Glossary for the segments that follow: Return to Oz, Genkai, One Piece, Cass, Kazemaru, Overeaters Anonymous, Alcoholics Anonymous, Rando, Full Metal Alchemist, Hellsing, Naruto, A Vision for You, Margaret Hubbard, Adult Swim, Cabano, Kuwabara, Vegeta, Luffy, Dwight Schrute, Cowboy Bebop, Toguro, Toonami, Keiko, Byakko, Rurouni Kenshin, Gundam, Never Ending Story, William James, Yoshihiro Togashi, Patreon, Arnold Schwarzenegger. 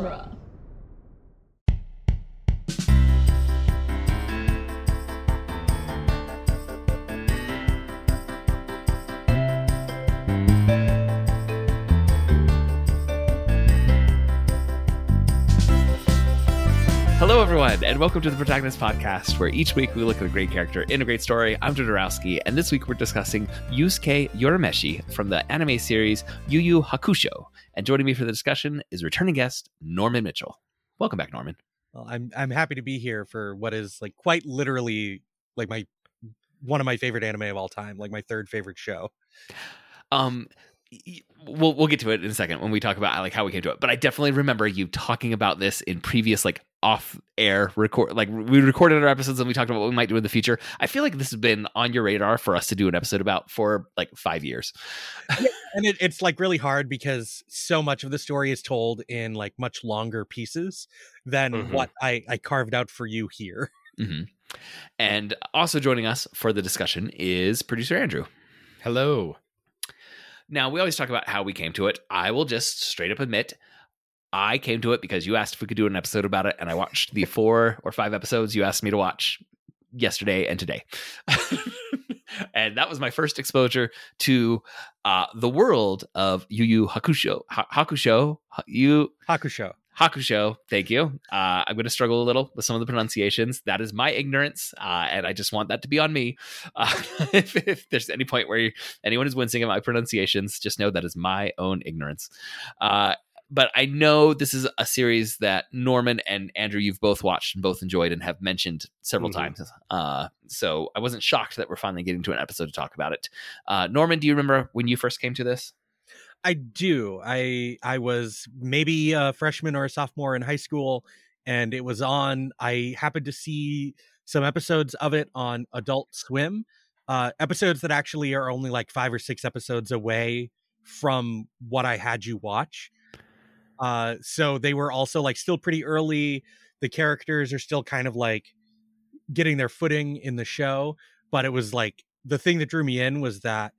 genre. Hello, everyone, and welcome to the Protagonist Podcast, where each week we look at a great character in a great story. I'm Jodorowsky, and this week we're discussing Yusuke Urameshi from the anime series Yu Yu Hakusho. And joining me for the discussion is returning guest Norman Mitchell. Welcome back, Norman. Well, I'm happy to be here for what is like quite literally like one of my favorite anime of all time, like my third favorite show. We'll get to it in a second when we talk about like how we came to it. But I definitely remember you talking about this in previous like off-air record. Like we recorded our episodes and we talked about what we might do in the future. I feel like this has been on your radar for us to do an episode about for like 5 years. Yeah, and it's like really hard because so much of the story is told in like much longer pieces than what I carved out for you here. Mm-hmm. And also joining us for the discussion is producer Andrew. Hello. Now, we always talk about how we came to it. I will just straight up admit I came to it because you asked if we could do an episode about it, and I watched the 4 or 5 episodes you asked me to watch yesterday and today. And that was my first exposure to the world of Yu Yu Hakusho. Hakusho. Thank you. I'm going to struggle a little with some of the pronunciations. That is my ignorance. And I just want that to be on me. If there's any point where anyone is wincing at my pronunciations, just know that is my own ignorance. But I know this is a series that Norman and Andrew, you've both watched and both enjoyed and have mentioned several times. So I wasn't shocked that we're finally getting to an episode to talk about it. Norman, do you remember when you first came to this? I do. I was maybe a freshman or a sophomore in high school, and it was on. I happened to see some episodes of it on Adult Swim, episodes that actually are only like 5 or 6 episodes away from what I had you watch. So they were also like still pretty early. The characters are still kind of like getting their footing in the show, but it was like the thing that drew me in was that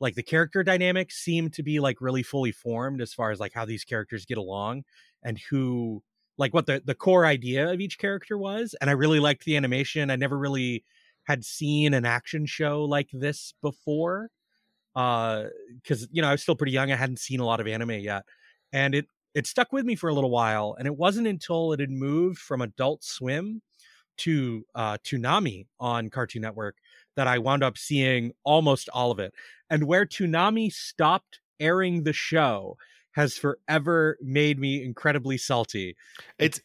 like the character dynamics seem to be like really fully formed as far as like how these characters get along and who like what the core idea of each character was. And I really liked the animation. I never really had seen an action show like this before. Cause you know, I was still pretty young. I hadn't seen a lot of anime yet. And it stuck with me for a little while. And it wasn't until it had moved from Adult Swim to Toonami on Cartoon Network that I wound up seeing almost all of it. And where Toonami stopped airing the show has forever made me incredibly salty. It's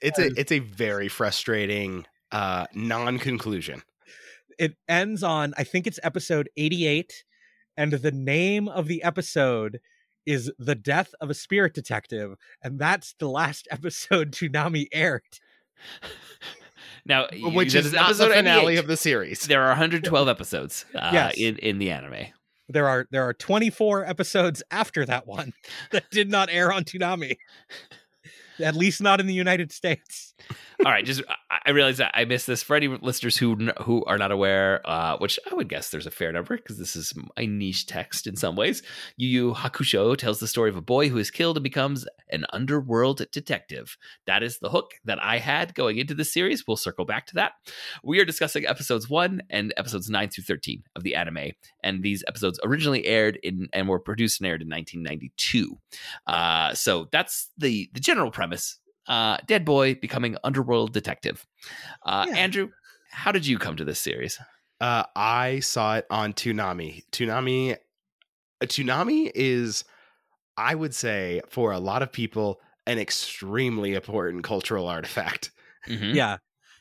a very frustrating non-conclusion. It ends on, I think it's episode 88, and the name of the episode is The Death of a Spirit Detective, and that's the last episode Toonami aired. Now, which is not the finale of the series. There are 112 episodes in the anime. There are 24 episodes after that one that did not air on Toonami, at least not in the United States. All right, I realize that I missed this. For any listeners who are not aware, which I would guess there's a fair number because this is a niche text in some ways. Yu Yu Hakusho tells the story of a boy who is killed and becomes an underworld detective. That is the hook that I had going into this series. We'll circle back to that. We are discussing episodes 1 and episodes 9 through 13 of the anime, and these episodes originally aired in and were produced and aired in 1992. So that's the general premise. Dead boy becoming underworld detective. Andrew, how did you come to this series? I saw it on Toonami. Toonami is, I would say, for a lot of people, an extremely important cultural artifact. Mm-hmm. Yeah,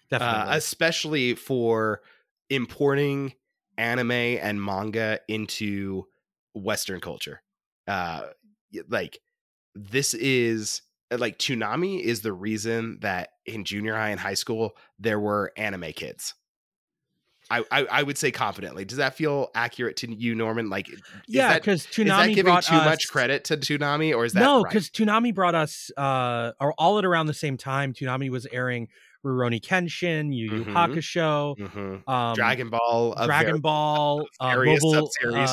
definitely. Especially for importing anime and manga into Western culture. This is... like Toonami is the reason that in junior high and high school there were anime kids. I would say confidently. Does that feel accurate to you, Norman? Like, yeah, because Toonami is that giving too much credit to Toonami, or is that no? Because Toonami brought us all at around the same time. Toonami was airing Rurouni Kenshin, Yu Yu Hakusho, Dragon Ball, various sub-series.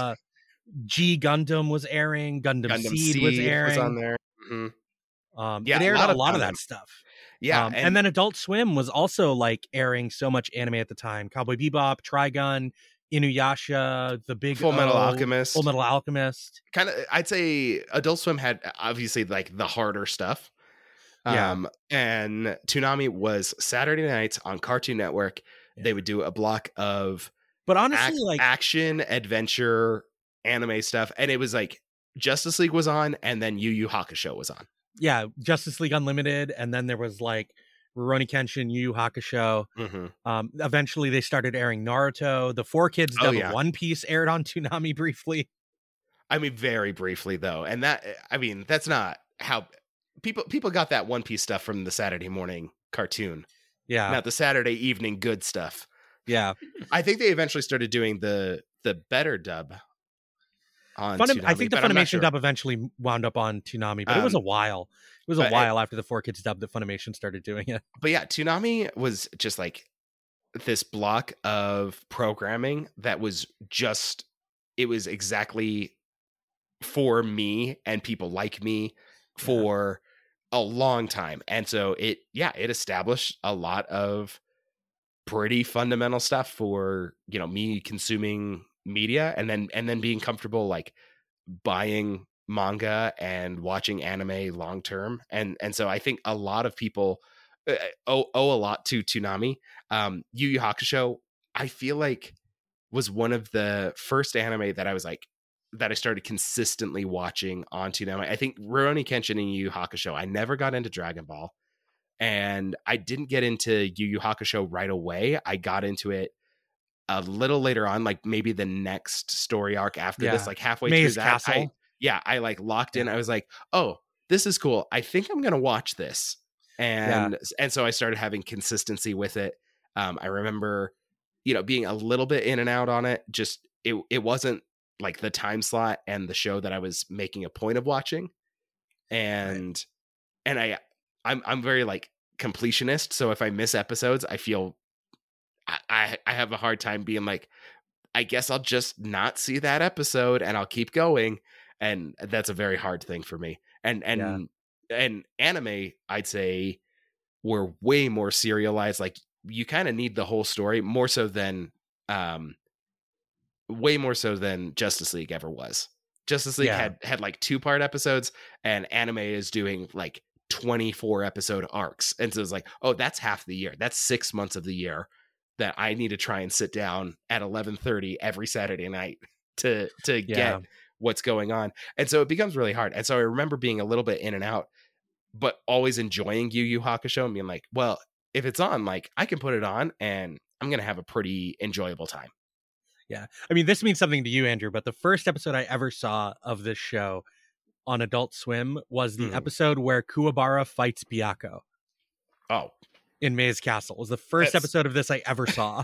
Gundam was airing. Gundam Seed was airing. Was on there. Mm-hmm. It aired a lot of that stuff. Yeah. And then Adult Swim was also like airing so much anime at the time. Cowboy Bebop, Trigun, Inuyasha, the big Full Metal Alchemist. Kind of, I'd say Adult Swim had obviously like the harder stuff. Yeah. And Toonami was Saturday nights on Cartoon Network. Yeah. They would do a block of, but honestly, like action, adventure, anime stuff. And it was like Justice League was on, and then Yu Yu Hakusho was on. Yeah, Justice League Unlimited, and then there was like Rurouni Kenshin, Yu Yu Hakusho. Mm-hmm. Eventually, they started airing Naruto. The four kids dub of One Piece aired on Toonami briefly. I mean, very briefly though, and that I mean that's not how people got that One Piece stuff from the Saturday morning cartoon. Yeah, not the Saturday evening good stuff. Yeah, I think they eventually started doing the better dub. Toonami, I think the Funimation dub eventually wound up on Toonami, but it was a while. It was a while after the four kids dub that Funimation started doing it. But yeah, Toonami was just like this block of programming that was just, it was exactly for me and people like me for a long time. And so it established a lot of pretty fundamental stuff for, you know, me consuming media and then being comfortable like buying manga and watching anime long term, and so I think a lot of people owe a lot to Toonami. Yu Yu Hakusho I feel like was one of the first anime that I was like that I started consistently watching on Toonami. I think Rurouni Kenshin and Yu Yu Hakusho. I never got into Dragon Ball, and I didn't get into Yu Yu Hakusho right away. I got into it a little later on, like maybe the next story arc after this, like halfway through that. I like locked in. I was like, oh, this is cool. I think I'm going to watch this. And so I started having consistency with it. I remember, you know, being a little bit in and out on it. Just, it wasn't like the time slot and the show that I was making a point of watching. And I'm very like completionist. So if I miss episodes, I feel I have a hard time being like, I guess I'll just not see that episode and I'll keep going. And that's a very hard thing for me. And anime, I'd say, were way more serialized. Like you kind of need the whole story way more so than Justice League ever was. Justice League had like 2-part episodes, and anime is doing like 24 episode arcs. And so it's like, oh, that's half the year. That's 6 months of the year that I need to try and sit down at 11:30 every Saturday night to get what's going on. And so it becomes really hard. And so I remember being a little bit in and out, but always enjoying Yu Yu Hakusho and being like, well, if it's on, like I can put it on and I'm going to have a pretty enjoyable time. Yeah. I mean, this means something to you, Andrew, but the first episode I ever saw of this show on Adult Swim was the episode where Kuwabara fights Byakko. Oh, in Maze Castle was the first episode of this I ever saw.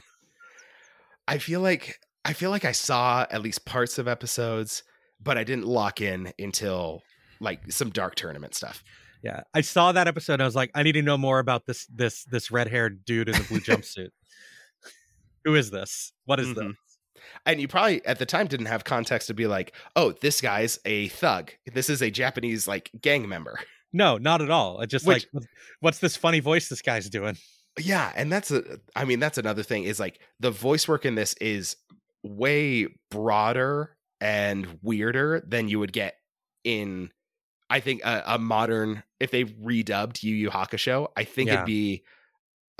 I feel like I saw at least parts of episodes, but I didn't lock in until like some dark tournament stuff. Yeah, I saw that episode. I was like, I need to know more about this red-haired dude in the blue jumpsuit. Who is this? What is this? And you probably at the time didn't have context to be like, oh, this guy's a thug. This is a Japanese like gang member. No, not at all. I just like, what's this funny voice this guy's doing? Yeah, and that's another thing is like the voice work in this is way broader and weirder than you would get in, I think, a modern, if they redubbed Yu Yu Hakusho, I think it'd be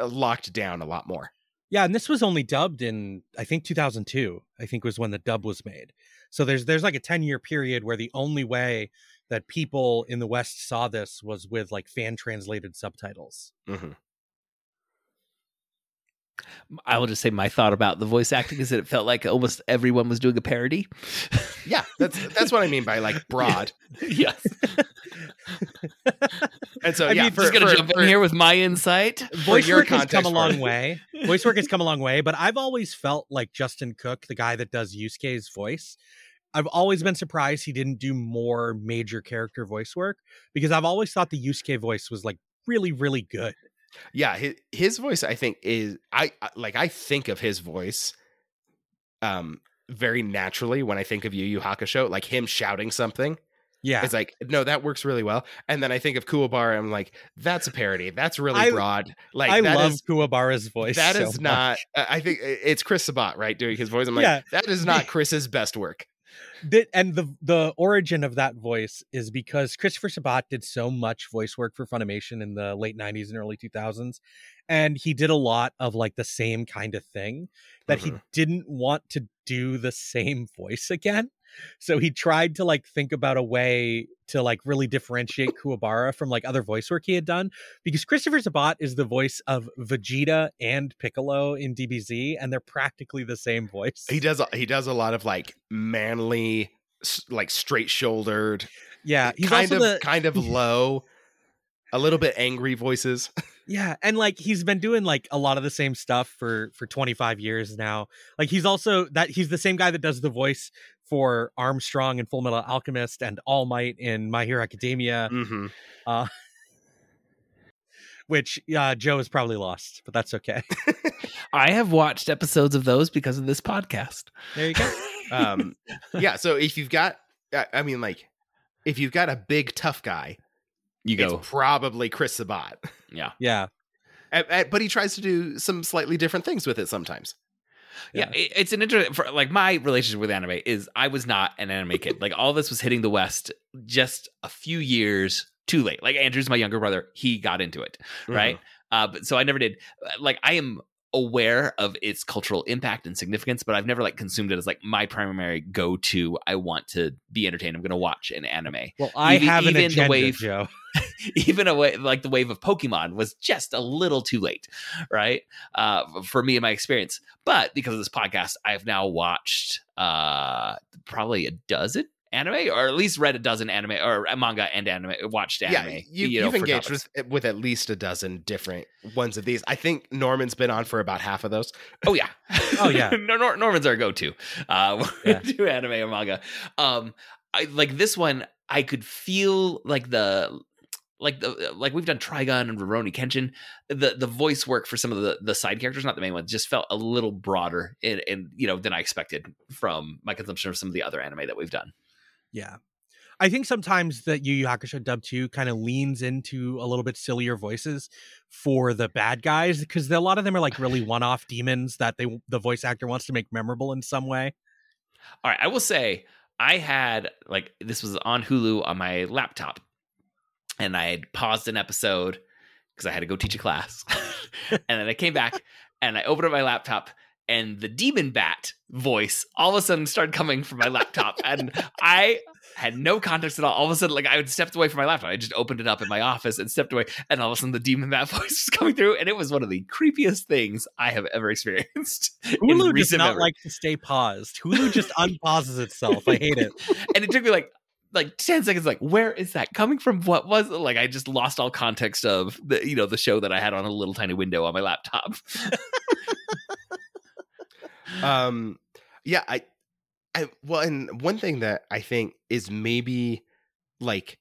locked down a lot more. Yeah, and this was only dubbed in, I think, 2002, I think was when the dub was made. So there's like a 10-year period where the only way that people in the West saw this was with like fan translated subtitles. Mm-hmm. I will just say my thought about the voice acting is that it felt like almost everyone was doing a parody. Yeah. That's what I mean by like broad. Yes. And so, I'm just going to jump in here with my insight. Voice work has come a long way. Voice work has come a long way, but I've always felt like Justin Cook, the guy that does Yusuke's voice, I've always been surprised he didn't do more major character voice work, because I've always thought the Yusuke voice was like really, really good. Yeah. His voice, I think I think of his voice very naturally when I think of Yu Yu Hakusho, like him shouting something. Yeah. It's like, no, that works really well. And then I think of Kuwabara. I'm like, that's a parody. That's really broad. Like, I love Kuwabara's voice. That is not, I think it's Chris Sabat, right? Doing his voice. I'm like, that is not Chris's best work. And the origin of that voice is because Christopher Sabat did so much voice work for Funimation in the late 90s and early 2000s. And he did a lot of like the same kind of thing that he didn't want to do the same voice again. So he tried to like think about a way to like really differentiate Kuwabara from like other voice work he had done, because Christopher Sabat is the voice of Vegeta and Piccolo in DBZ, and they're practically the same voice. He does a lot of like manly, like straight shouldered, kind of low, a little bit angry voices. Yeah, and like he's been doing like a lot of the same stuff for 25 years now. Like he's the same guy that does the voice for Armstrong in Full Metal Alchemist and All Might in My Hero Academia, which Joe is probably lost, but that's okay. I have watched episodes of those because of this podcast. There you go. Yeah. So if you've got a big tough guy, it's probably Chris Sabat. Yeah. Yeah. But he tries to do some slightly different things with it sometimes. Yeah, it's an interesting. Like my relationship with anime is, I was not an anime kid. Like all this was hitting the West just a few years too late. Like Andrew's my younger brother; he got into it, right? But so I never did. Like I am aware of its cultural impact and significance, but I've never like consumed it as like my primary go to. I want to be entertained. I'm going to watch an anime. Well, I have an agenda, Joe. Even a way like the wave of Pokemon was just a little too late, right? For me and my experience. But because of this podcast, I have now watched probably a dozen anime, or at least read a dozen anime or manga and anime. Watched anime. Yeah, you've engaged with at least a dozen different ones of these. I think Norman's been on for about half of those. Oh yeah, oh yeah. Norman's our go-to do anime or manga. I like this one. I could feel like we've done Trigun and Rurouni Kenshin, the voice work for some of the side characters, not the main ones, just felt a little broader and than I expected from my consumption of some of the other anime that we've done. Yeah, I think sometimes that Yu Yu Hakusho dub 2 kind of leans into a little bit sillier voices for the bad guys, because a lot of them are like really one-off demons that the voice actor wants to make memorable in some way. All right, I will say I had like this was on Hulu on my laptop. And I had paused an episode because I had to go teach a class. And then I came back and I opened up my laptop and the Demon Bat voice all of a sudden started coming from my laptop. And I had no context at all. All of a sudden, like I had stepped away from my laptop. I just opened it up in my office and stepped away. And all of a sudden the Demon Bat voice was coming through. And it was one of the creepiest things I have ever experienced. Hulu does not like to stay paused. Hulu just unpauses itself. I hate it. And it took me like 10 seconds, like, where is that coming from? What was it? Like, I just lost all context of the, the show that I had on a little tiny window on my laptop. Yeah. Well, and one thing that I think is maybe like,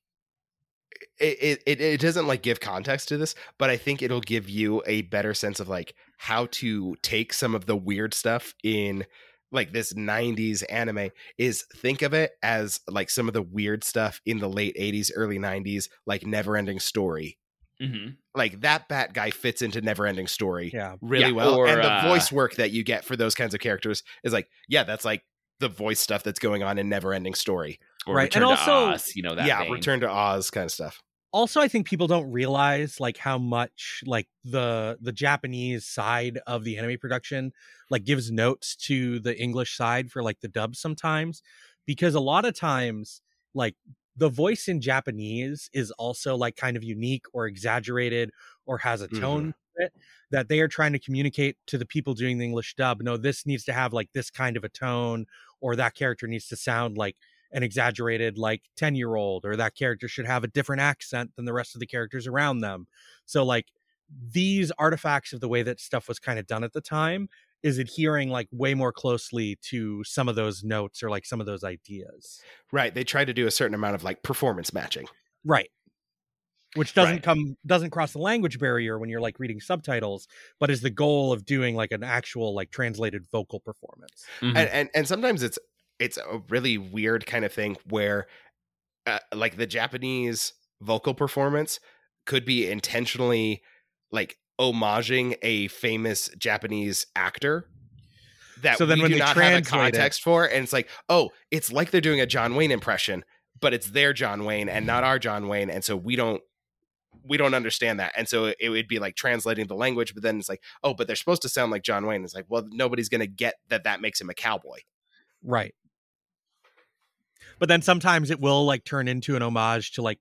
it doesn't like give context to this, but I think it'll give you a better sense of like how to take some of the weird stuff in like this 90s anime is think of it as like some of the weird stuff in the late 80s, early 90s, like Never Ending Story. Mm-hmm. Like that bat guy fits into Never Ending Story really well. Or, and the voice work that you get for those kinds of characters is like, yeah, that's like the voice stuff that's going on in Never Ending Story. Or right. Return and to also, Oz, that thing. Return to Oz kind of stuff. Also, I think people don't realize like how much like the Japanese side of the anime production like gives notes to the English side for like the dub sometimes, because a lot of times like the voice in Japanese is also like kind of unique or exaggerated or has a tone to it that they are trying to communicate to the people doing the English dub. No, this needs to have like this kind of a tone, or that character needs to sound like an exaggerated like 10-year-old, or that character should have a different accent than the rest of the characters around them. So like these artifacts of the way that stuff was kind of done at the time is adhering like way more closely to some of those notes or like some of those ideas. Right. They try to do a certain amount of like performance matching. Right. Which doesn't cross the language barrier when you're like reading subtitles, but is the goal of doing like an actual like translated vocal performance. Mm-hmm. And sometimes it's a really weird kind of thing where like the Japanese vocal performance could be intentionally like homaging a famous Japanese actor that so then we when do they not have a context it. For. And it's like, oh, it's like they're doing a John Wayne impression, but it's their John Wayne and not our John Wayne. And so we don't understand that. And so it would be like translating the language, but then it's like, oh, but they're supposed to sound like John Wayne. It's like, well, nobody's going to get that makes him a cowboy. Right. But then sometimes it will like turn into an homage to like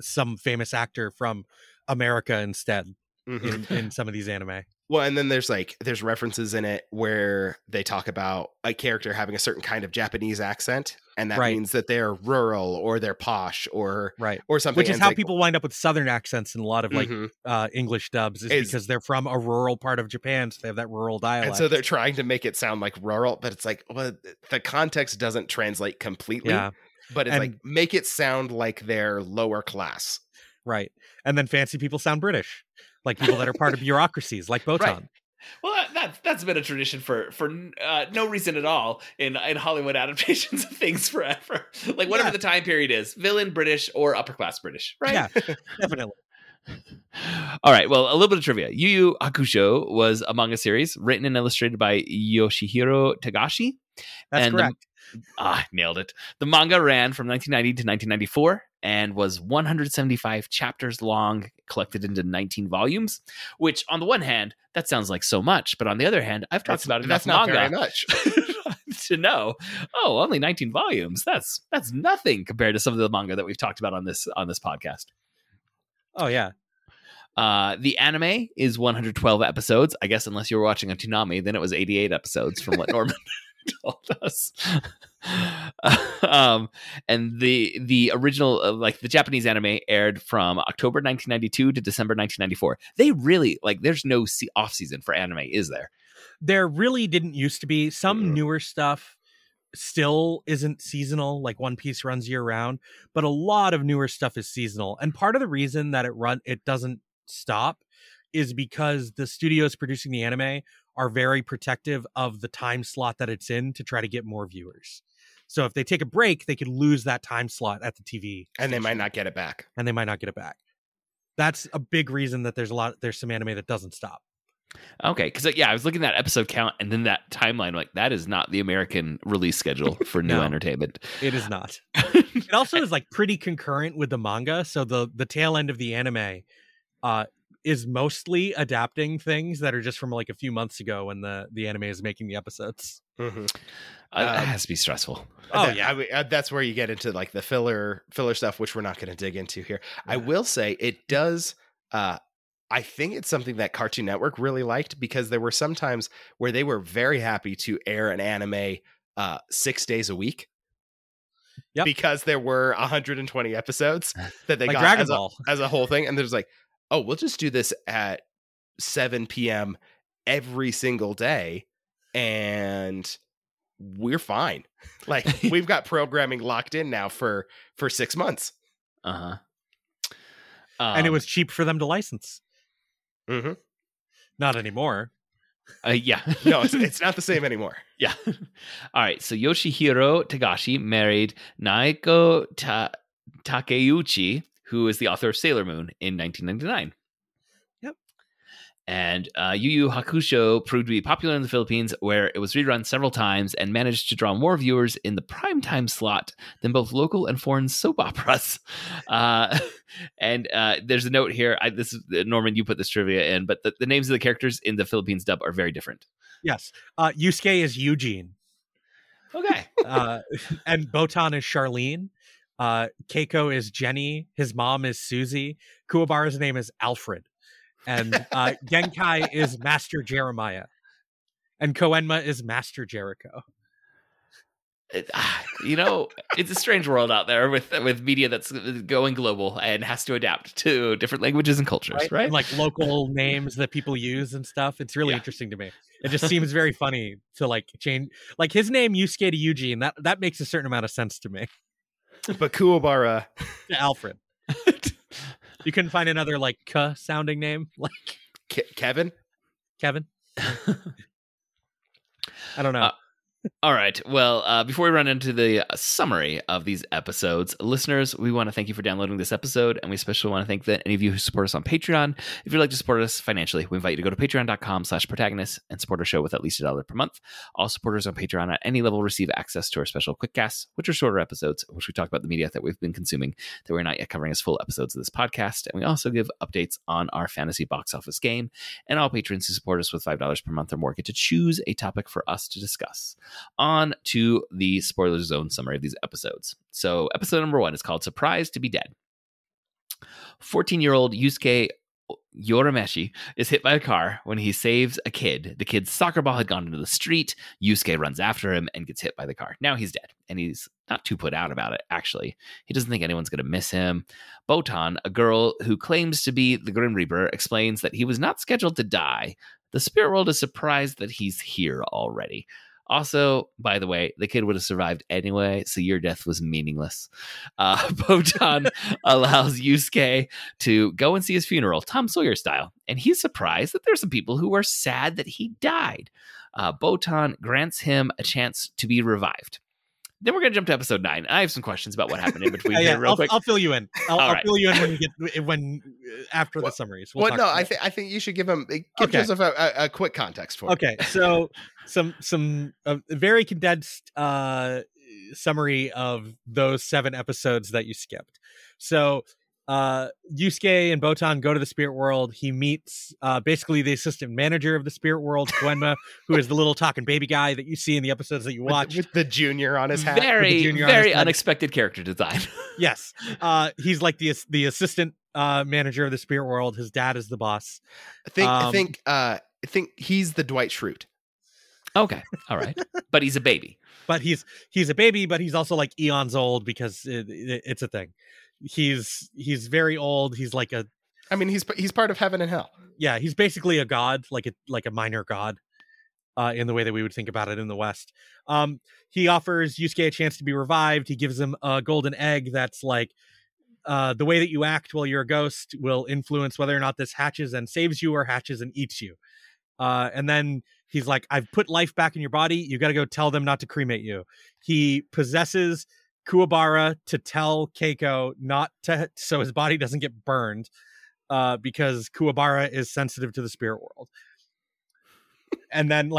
some famous actor from America instead mm-hmm. in some of these anime. Well, and then there's references in it where they talk about a character having a certain kind of Japanese accent. And that right. means that they're rural or they're posh or right. or something. Which is and how like, people wind up with Southern accents in a lot of like mm-hmm. English dubs is because they're from a rural part of Japan. So they have that rural dialect. And so they're trying to make it sound like rural, but it's like, well, the context doesn't translate completely, yeah. but it's like make it sound like they're lower class. Right. And then fancy people sound British, like people that are part of bureaucracies like Botan. Right. Well, that's been a tradition for no reason at all in Hollywood adaptations of things forever. Like whatever yeah. the time period is, villain British or upper class British, right? Yeah, definitely. All right. Well, a little bit of trivia. Yu Yu Hakusho was a manga series written and illustrated by Yoshihiro Togashi. That's correct. Nailed it. The manga ran from 1990 to 1994 and was 175 chapters long, collected into 19 volumes, which on the one hand, that sounds like so much. But on the other hand, I've talked about enough manga to know, oh, only 19 volumes. That's nothing compared to some of the manga that we've talked about on this podcast. Oh, yeah. The anime is 112 episodes. I guess unless you were watching a Toonami, then it was 88 episodes from what Norman told us. And the original, like the Japanese anime aired from October 1992 to December 1994. They really, like, there's no off season for anime, is there? There really didn't used to be. Some newer stuff still isn't seasonal, like One Piece runs year round, but a lot of newer stuff is seasonal. And part of the reason that it doesn't stop is because the studios producing the anime are very protective of the time slot that it's in to try to get more viewers. So if they take a break, they could lose that time slot at the TV station. And they might not get it back. That's a big reason that there's some anime that doesn't stop. Okay, because yeah, I was looking at that episode count and then that timeline, like that is not the American release schedule for new entertainment. It is not. It also is like pretty concurrent with the manga. So the tail end of the anime is mostly adapting things that are just from like a few months ago when the anime is making the episodes. Mm-hmm. That has to be stressful. That's where you get into like the filler stuff, which we're not going to dig into here. Yeah. I will say it does. I think it's something that Cartoon Network really liked because there were some times where they were very happy to air an anime 6 days a week. Yep. Because there were 120 episodes that they like got Dragon Ball as a whole thing. And there's like, oh, we'll just do this at 7 p.m. every single day, and we're fine. Like, we've got programming locked in now for 6 months. Uh-huh. And it was cheap for them to license. Mm-hmm. Not anymore. Yeah. No, it's not the same anymore. Yeah. All right. So Yoshihiro Togashi married Naeko Takeuchi, who is the author of Sailor Moon, in 1999. Yep. And Yu Yu Hakusho proved to be popular in the Philippines, where it was rerun several times and managed to draw more viewers in the primetime slot than both local and foreign soap operas. And there's a note here. This is, Norman, you put this trivia in, but the names of the characters in the Philippines dub are very different. Yes. Yusuke is Eugene. Okay. And Botan is Charlene. Keiko is Jenny. His mom is Susie. Kuwabara's name is Alfred. And Genkai is Master Jeremiah. And Koenma is Master Jericho. It's a strange world out there with media that's going global and has to adapt to different languages and cultures, right? And like local names that people use and stuff. It's really interesting to me. It just seems very funny to like change. Like his name, Yusuke to Eugene, that makes a certain amount of sense to me. But Kuwabara to Alfred. You couldn't find another like "k" sounding name, like Kevin. I don't know. All right. Well, before we run into the summary of these episodes, listeners, we want to thank you for downloading this episode, and we especially want to thank any of you who support us on Patreon. If you'd like to support us financially, we invite you to go to patreon.com/protagonist and support our show with at least $1 per month. All supporters on Patreon at any level receive access to our special quick casts, which are shorter episodes, which we talk about the media that we've been consuming that we're not yet covering as full episodes of this podcast. And we also give updates on our fantasy box office game, and all patrons who support us with $5 per month or more get to choose a topic for us to discuss. On to the spoiler zone summary of these episodes. So episode number 1 is called Surprised to be Dead. 14-year-old Yusuke Urameshi is hit by a car when he saves a kid. The kid's soccer ball had gone into the street. Yusuke runs after him and gets hit by the car. Now he's dead, and he's not too put out about it, actually. He doesn't think anyone's going to miss him. Botan, a girl who claims to be the Grim Reaper, explains that he was not scheduled to die. The spirit world is surprised that he's here already. Also, by the way, the kid would have survived anyway, so your death was meaningless. Botan allows Yusuke to go and see his funeral, Tom Sawyer style, and he's surprised that there's some people who are sad that he died. Botan grants him a chance to be revived. Then we're going to jump to episode 9. I have some questions about what happened in between here real quick. I'll fill you in. I'll fill you in when you get after the summaries. I think you should give Joseph a quick context for it. Okay, so some very condensed summary of those 7 episodes that you skipped. So Yusuke and Botan go to the spirit world. He meets basically the assistant manager of the spirit world, Koenma, who is the little talking baby guy that you see in the episodes that you watch. With the junior on his hat. Very, very unexpected character design. Yes. He's like the assistant manager of the spirit world. His dad is the boss. I think he's the Dwight Schrute. Okay. All right. But he's a baby. But he's a baby, but he's also like eons old because it's a thing. He's very old. He's like a, I mean, he's part of heaven and hell. Yeah. He's basically a god, like a minor god, in the way that we would think about it in the West. He offers Yusuke a chance to be revived. He gives him a golden egg. That's like, the way that you act while you're a ghost will influence whether or not this hatches and saves you or hatches and eats you. And then he's like, I've put life back in your body. You got to go tell them not to cremate you. He possesses Kuwabara to tell Keiko not to, so his body doesn't get burned, because Kuwabara is sensitive to the spirit world. And then,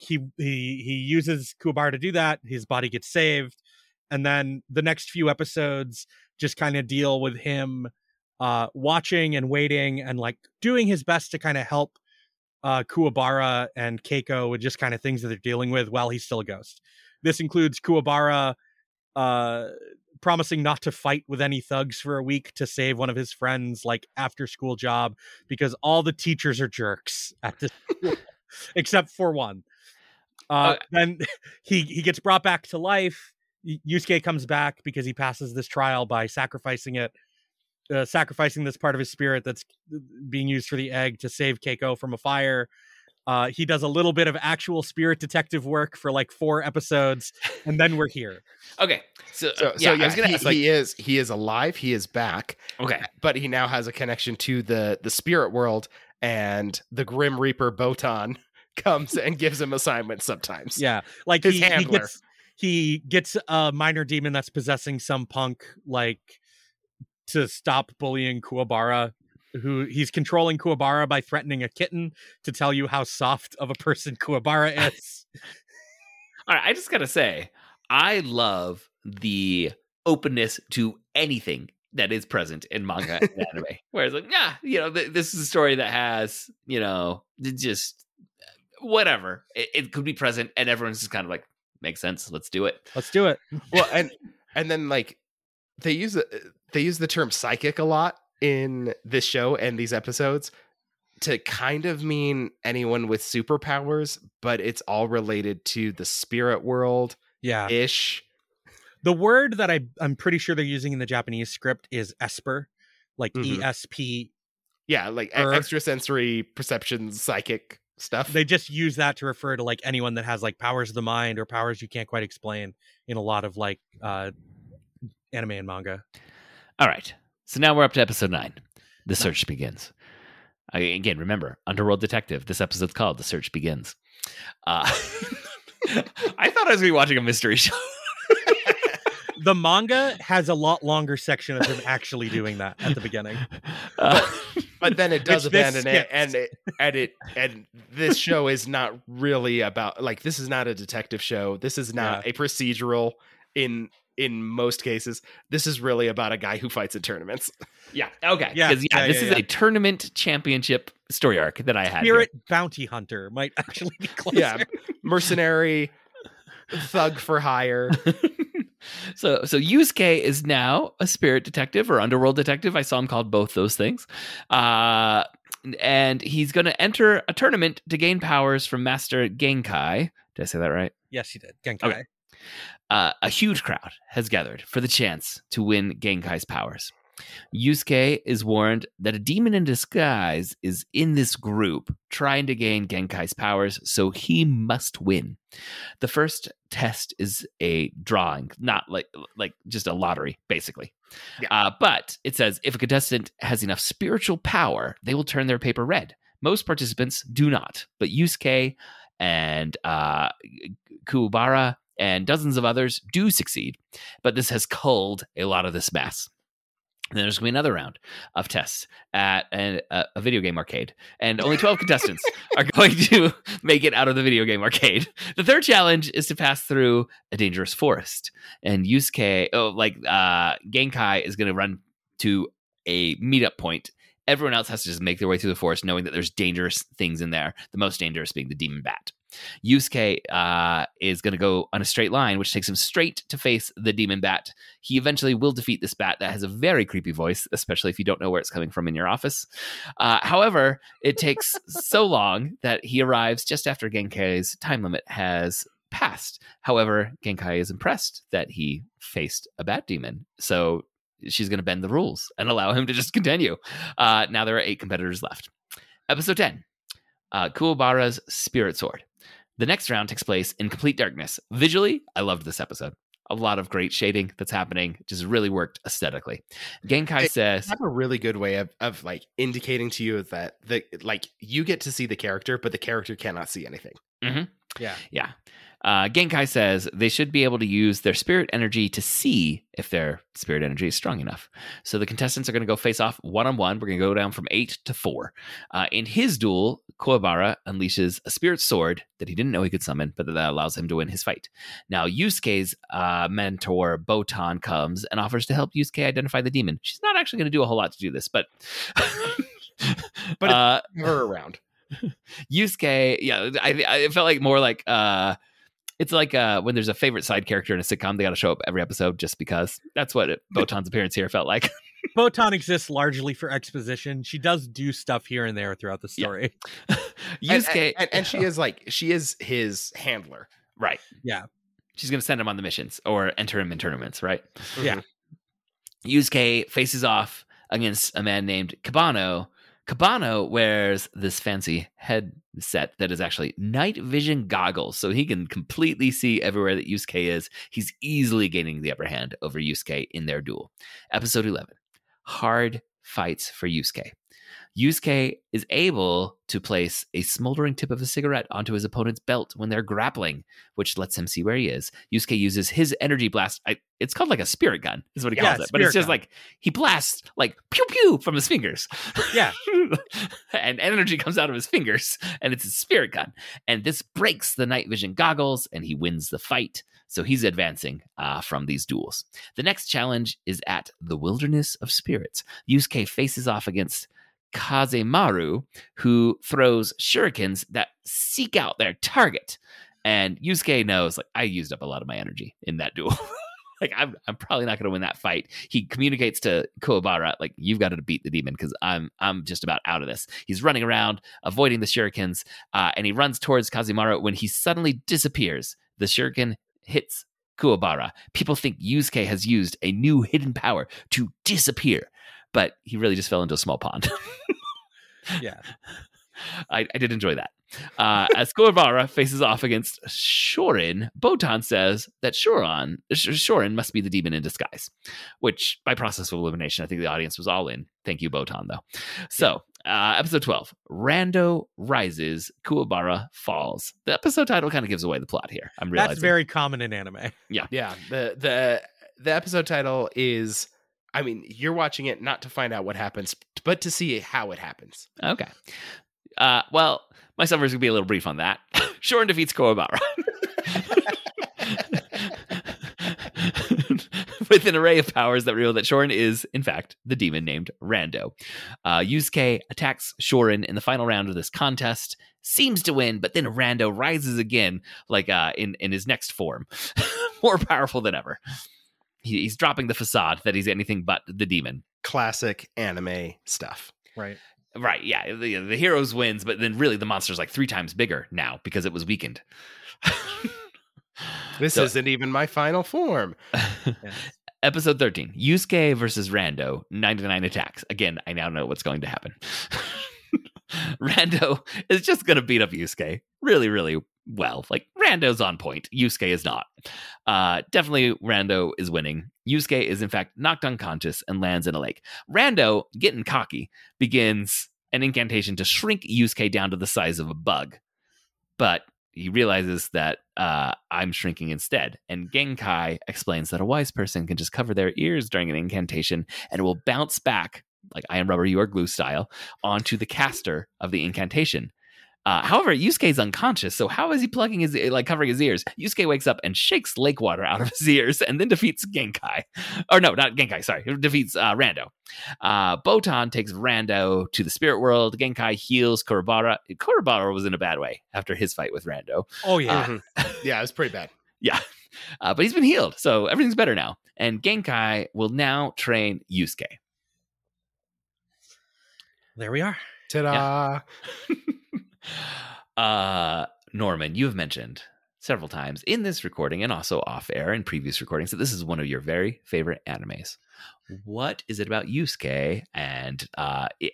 he uses Kuwabara to do that. His body gets saved, and then the next few episodes just kind of deal with him watching and waiting and like doing his best to kind of help Kuwabara and Keiko with just kind of things that they're dealing with while he's still a ghost. This includes Kuwabara promising not to fight with any thugs for a week to save one of his friends like after school job, because all the teachers are jerks at this except for one. Then he gets brought back to life. Yusuke comes back because he passes this trial by sacrificing this part of his spirit that's being used for the egg to save Keiko from a fire. He does a little bit of actual spirit detective work for like 4 episodes, and then we're here. Okay, he is alive. He is back. Okay, but he now has a connection to the spirit world, and the Grim Reaper Botan comes and gives him assignments sometimes. Yeah, like his handler. He gets a minor demon that's possessing some punk, like to stop bullying Kuwabara. Who he's controlling Kuwabara by threatening a kitten to tell you how soft of a person Kuwabara is. All right, I just gotta say, I love the openness to anything that is present in manga and anime. Whereas, this is a story that has, just whatever. It could be present, and everyone's just kind of like, makes sense. Let's do it. Let's do it. Well, and then like they use the term psychic a lot in this show and these episodes to kind of mean anyone with superpowers, but it's all related to the spirit world. Yeah. Ish. The word that I'm pretty sure they're using in the Japanese script is esper, like ESP. Yeah. Like extrasensory perception, psychic stuff. They just use that to refer to like anyone that has like powers of the mind or powers you can't quite explain in a lot of like anime and manga. All right. So now we're up to episode 9. The search begins. Again, remember, Underworld Detective. This episode's called The Search Begins. I thought I was going to be watching a mystery show. The manga has a lot longer section of him actually doing that at the beginning, but then it does abandon it, and this show is not really about, like, this is not a detective show. This is not a procedural in most cases. This is really about a guy who fights in tournaments. Yeah. Okay. Yeah. This is a tournament championship story arc that I had. Spirit Bounty Hunter might actually be closer. Yeah. Mercenary, thug for hire. So Yusuke is now a spirit detective or underworld detective. I saw him called both those things. And he's going to enter a tournament to gain powers from Master Genkai. Did I say that right? Yes, you did. Genkai. Okay. A huge crowd has gathered for the chance to win Genkai's powers. Yusuke is warned that a demon in disguise is in this group trying to gain Genkai's powers, so he must win. The first test is a drawing, not like just a lottery, basically. Yeah. But it says if a contestant has enough spiritual power, they will turn their paper red. Most participants do not, but Yusuke and Kuwabara and dozens of others do succeed. But this has culled a lot of this mass. Then there's going to be another round of tests at a video game arcade. And only 12 contestants are going to make it out of the video game arcade. The third challenge is to pass through a dangerous forest. And Genkai is going to run to a meetup point. Everyone else has to just make their way through the forest, knowing that there's dangerous things in there. The most dangerous being the demon bat. Yusuke is going to go on a straight line, which takes him straight to face the demon bat. He eventually will defeat this bat that has a very creepy voice, especially if you don't know where it's coming from in your office. However, it takes so long that he arrives just after Genkai's time limit has passed. However, Genkai is impressed that he faced a bat demon, so she's going to bend the rules and allow him to just continue. Now there are 8 competitors left. Episode 10, Kuwabara's Spirit Sword. The next round takes place in complete darkness. Visually, I loved this episode. A lot of great shading that's happening. Just really worked aesthetically. Genkai says... I have a really good way of like indicating to you that you get to see the character, but the character cannot see anything. Mm-hmm. Yeah. Yeah. Genkai says they should be able to use their spirit energy to see if their spirit energy is strong enough. So the contestants are going to go face off one-on-one. We're going to go down from 8 to 4. In his duel... Kuwabara unleashes a spirit sword that he didn't know he could summon, but that allows him to win his fight. Now, Yusuke's mentor, Botan, comes and offers to help Yusuke identify the demon. She's not actually going to do a whole lot to do this, but... but her around. Yusuke, yeah, I felt like more like... It's like when there's a favorite side character in a sitcom, they got to show up every episode just because. That's what Botan's appearance here felt like. Botan exists largely for exposition. She does do stuff here and there throughout the story. Yeah. Yusuke, and she is his handler, right? Yeah, she's going to send him on the missions or enter him in tournaments, right? Yeah. Yusuke faces off against a man named Cabano. Cabano wears this fancy headset that is actually night vision goggles, so he can completely see everywhere that Yusuke is. He's easily gaining the upper hand over Yusuke in their duel. Episode 11, hard fights for Yusuke. Yusuke is able to place a smoldering tip of a cigarette onto his opponent's belt when they're grappling, which lets him see where he is. Yusuke uses his energy blast. It's called like a spirit gun is what he calls it, but it's just gun. Like he blasts like pew pew from his fingers. Yeah. And energy comes out of his fingers, and it's a spirit gun. And this breaks the night vision goggles, and he wins the fight. So he's advancing from these duels. The next challenge is at the Wilderness of Spirits. Yusuke faces off against Kazemaru, who throws shurikens that seek out their target, and Yusuke knows, like, I used up a lot of my energy in that duel. Like, I'm probably not going to win that fight. He communicates to Kuwabara, like, you've got to beat the demon because I'm just about out of this. He's running around avoiding the shurikens, and he runs towards Kazemaru when he suddenly disappears. The shuriken hits Kuwabara. People think Yusuke has used a new hidden power to disappear, but he really just fell into a small pond. Yeah. I did enjoy that. As Kuwabara faces off against Shorin, Botan says that Shorin must be the demon in disguise, which by process of elimination, I think the audience was all in. Thank you, Botan, though. So Episode 12, Rando Rises, Kuwabara Falls. The episode title kind of gives away the plot here. I'm realizing. That's very common in anime. Yeah. Yeah. The episode title is, I mean, you're watching it not to find out what happens, but to see how it happens. Okay. Well, my summary is going to be a little brief on that. Shorin defeats Kuwabara. With an array of powers that reveal that Shorin is, in fact, the demon named Rando. Yusuke attacks Shorin in the final round of this contest, seems to win, but then Rando rises again, like in his next form, more powerful than ever. He's dropping the facade that he's anything but the demon. Classic anime stuff. Right. Right, yeah. The heroes wins, but then really the monster's like 3 times bigger now because it was weakened. This isn't even my final form. Yeah. Episode 13, Yusuke versus Rando, 99 attacks. Again, I now know what's going to happen. Rando is just going to beat up Yusuke really, really well. Like, Rando's on point. Yusuke is not. Definitely, Rando is winning. Yusuke is, in fact, knocked unconscious and lands in a lake. Rando, getting cocky, begins an incantation to shrink Yusuke down to the size of a bug. But he realizes that I'm shrinking instead. And Genkai explains that a wise person can just cover their ears during an incantation and it will bounce back, like I am rubber, you are glue style, onto the caster of the incantation. However, Yusuke's unconscious, so how is he plugging his, like, covering his ears? Yusuke wakes up and shakes lake water out of his ears and then defeats Genkai. Or no, not Genkai, sorry. Defeats Rando. Botan takes Rando to the spirit world. Genkai heals Kuwabara. Kuwabara was in a bad way after his fight with Rando. Oh, yeah. Yeah, it was pretty bad. Yeah. But he's been healed, so everything's better now. And Genkai will now train Yusuke. There we are. Ta-da! Yeah. Norman, you have mentioned several times in this recording and also off air in previous recordings that this is one of your very favorite animes. What is it about Yusuke and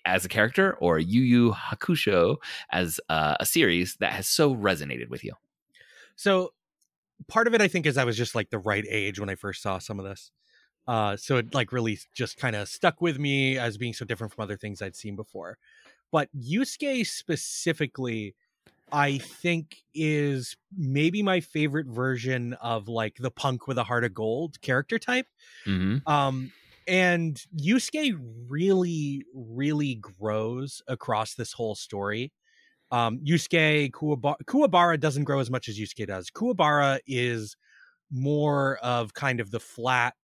as a character, or Yu Yu Hakusho as a series, that has so resonated with you? So part of it, I think, is I was just like the right age when I first saw some of this. So it like really just kind of stuck with me as being so different from other things I'd seen before. But Yusuke specifically, I think, is maybe my favorite version of like the punk with a heart of gold character type. Mm-hmm. And Yusuke really, really grows across this whole story. Yusuke, Kuwabara doesn't grow as much as Yusuke does. Kuwabara is more of kind of the flat,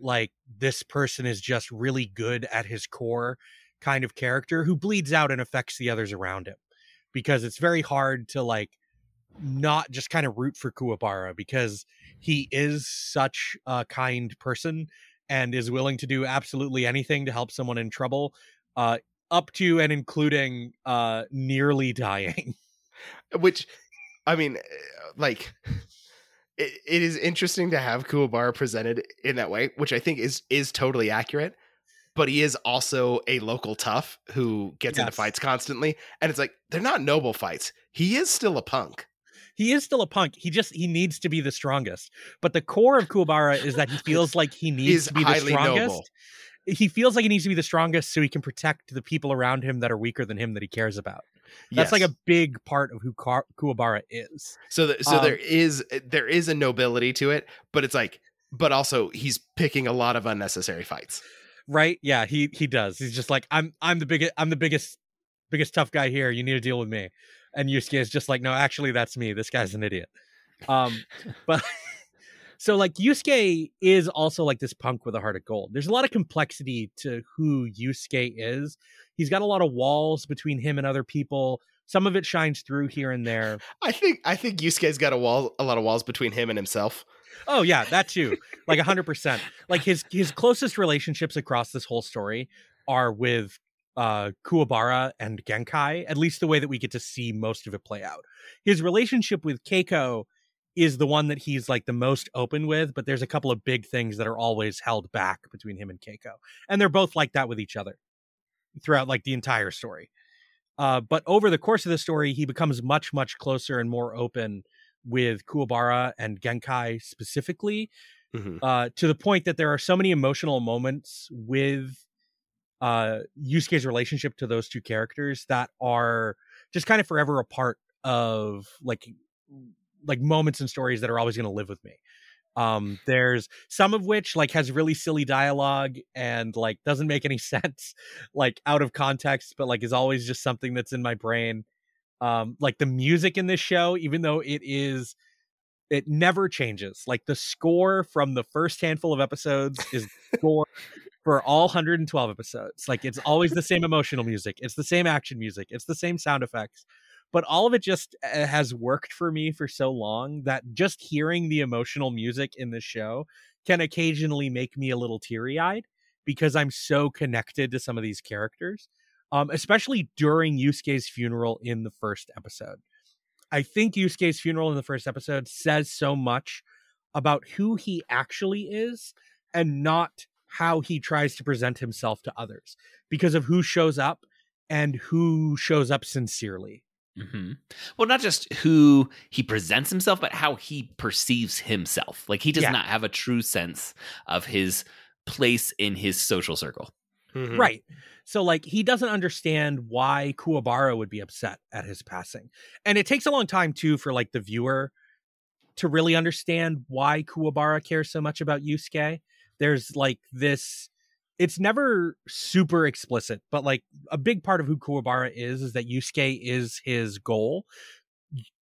like this person is just really good at his core kind of character who bleeds out and affects the others around him, because it's very hard to like not just kind of root for Kuwabara because he is such a kind person and is willing to do absolutely anything to help someone in trouble, up to and including nearly dying. Which, I mean, like, it is interesting to have Kuwabara presented in that way, which I think is totally accurate. But he is also a local tough who gets into fights constantly. And it's like, they're not noble fights. He is still a punk. He needs to be the strongest. But the core of Kuwabara is that he feels like he needs to be the strongest. Noble. He feels like he needs to be the strongest so he can protect the people around him that are weaker than him that he cares about. That's like a big part of who Kuwabara is. So there is a nobility to it, but it's like, but also he's picking a lot of unnecessary fights. Right? Yeah, he does. He's just like, I'm the biggest tough guy here. You need to deal with me. And Yusuke is just like, no, actually, that's me. This guy's an idiot. But so like Yusuke is also like this punk with a heart of gold. There's a lot of complexity to who Yusuke is. He's got a lot of walls between him and other people. Some of it shines through here and there. I think Yusuke's got a lot of walls between him and himself. Oh yeah, that too. Like 100%. Like his closest relationships across this whole story are with Kuwabara and Genkai, at least the way that we get to see most of it play out. His relationship with Keiko is the one that he's like the most open with, but there's a couple of big things that are always held back between him and Keiko. And they're both like that with each other throughout like the entire story. But over the course of the story, he becomes much, much closer and more open with Kuwabara and Genkai specifically, to the point that there are so many emotional moments with Yusuke's relationship to those two characters that are just kind of forever a part of like moments and stories that are always going to live with me. There's some of which like has really silly dialogue and like doesn't make any sense like out of context, but like is always just something that's in my brain. Like the music in this show, even though it never changes. Like the score from the first handful of episodes is the score for all 112 episodes. Like it's always the same emotional music. It's the same action music. It's the same sound effects. But all of it just has worked for me for so long that just hearing the emotional music in this show can occasionally make me a little teary-eyed because I'm so connected to some of these characters, especially during Yusuke's funeral in the first episode. I think Yusuke's funeral in the first episode says so much about who he actually is and not how he tries to present himself to others because of who shows up and who shows up sincerely. Mm-hmm. Well, not just who he presents himself, but how he perceives himself. Like he does not have a true sense of his place in his social circle. Mm-hmm. Right. So like he doesn't understand why Kuwabara would be upset at his passing. And it takes a long time too for like the viewer to really understand why Kuwabara cares so much about Yusuke. There's like this, it's never super explicit, but like a big part of who Kuwabara is that Yusuke is his goal.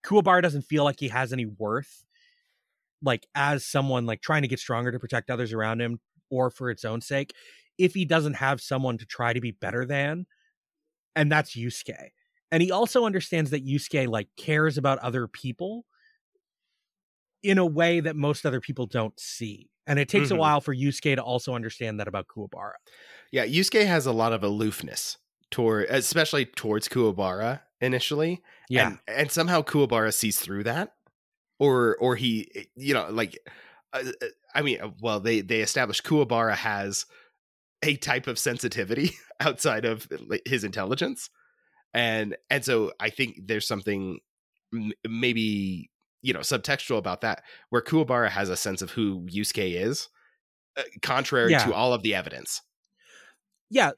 Kuwabara doesn't feel like he has any worth, like as someone like trying to get stronger to protect others around him or for its own sake, if he doesn't have someone to try to be better than, and that's Yusuke. And he also understands that Yusuke like cares about other people in a way that most other people don't see. And it takes a while for Yusuke to also understand that about Kuwabara. Yeah, Yusuke has a lot of aloofness, especially towards Kuwabara initially. Yeah. And somehow Kuwabara sees through that. Or he, you know, like, I mean, well, they established Kuwabara has a type of sensitivity outside of his intelligence. And so I think there's something maybe, you know, subtextual about that, where Kuwabara has a sense of who Yusuke is, contrary to all of the evidence. Yeah.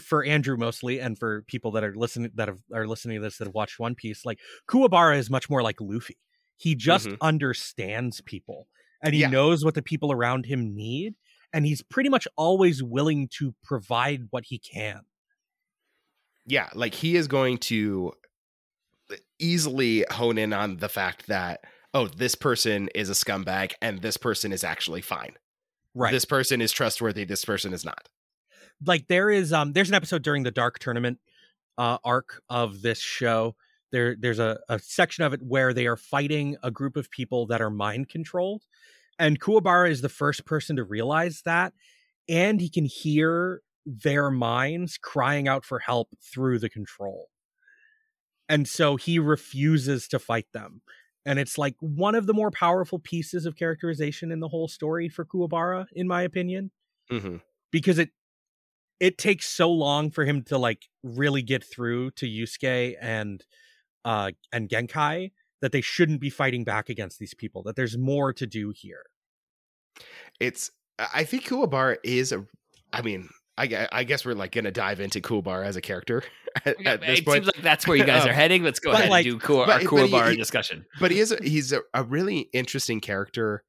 For Andrew mostly, and for people that are listening, to this, that have watched One Piece, like Kuwabara is much more like Luffy. He just understands people, and he knows what the people around him need. And he's pretty much always willing to provide what he can. Yeah. Like he is going to easily hone in on the fact that, oh, this person is a scumbag and this person is actually fine. Right. This person is trustworthy. This person is not. Like there is, there's an episode during the Dark Tournament arc of this show. There's a section of it where they are fighting a group of people that are mind controlled. And Kuwabara is the first person to realize that. And he can hear their minds crying out for help through the control. And so he refuses to fight them. And it's like one of the more powerful pieces of characterization in the whole story for Kuwabara, in my opinion, because it takes so long for him to like really get through to Yusuke and Genkai that they shouldn't be fighting back against these people, that there's more to do here. I think Kuwabara is I guess we're like going to dive into Kuwabara as a character at this point. Seems like that's where you guys are heading. Let's go ahead and do our Kuwabara discussion. But he's a really interesting character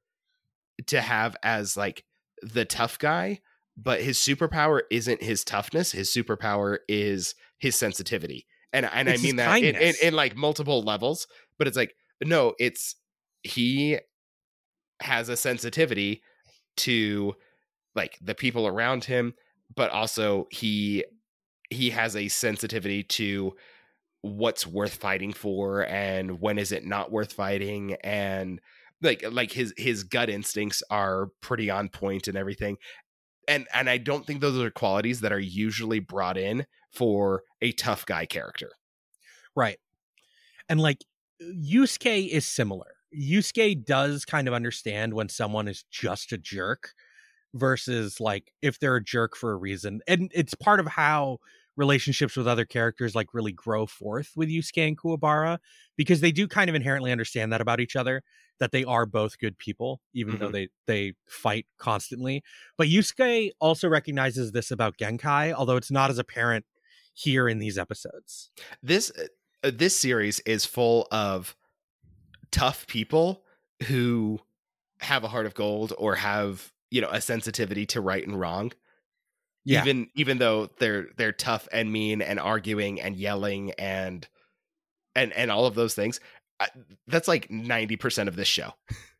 to have as like the tough guy, but his superpower isn't his toughness. His superpower is his sensitivity. And I mean that in like multiple levels, but it's like, no, he has a sensitivity to like the people around him, but also he has a sensitivity to what's worth fighting for and when is it not worth fighting, and like his gut instincts are pretty on point and everything. And I don't think those are qualities that are usually brought in for a tough guy character. Right. And like Yusuke is similar. Yusuke does kind of understand when someone is just a jerk versus like if they're a jerk for a reason. And it's part of how relationships with other characters like really grow forth with Yusuke and Kuwabara, because they do kind of inherently understand that about each other, that they are both good people, even though they fight constantly. But Yusuke also recognizes this about Genkai, although it's not as apparent here in these episodes. This series is full of tough people who have a heart of gold or have, you know, a sensitivity to right and wrong. Yeah. Even though they're tough and mean and arguing and yelling and all of those things, that's like 90% of this show.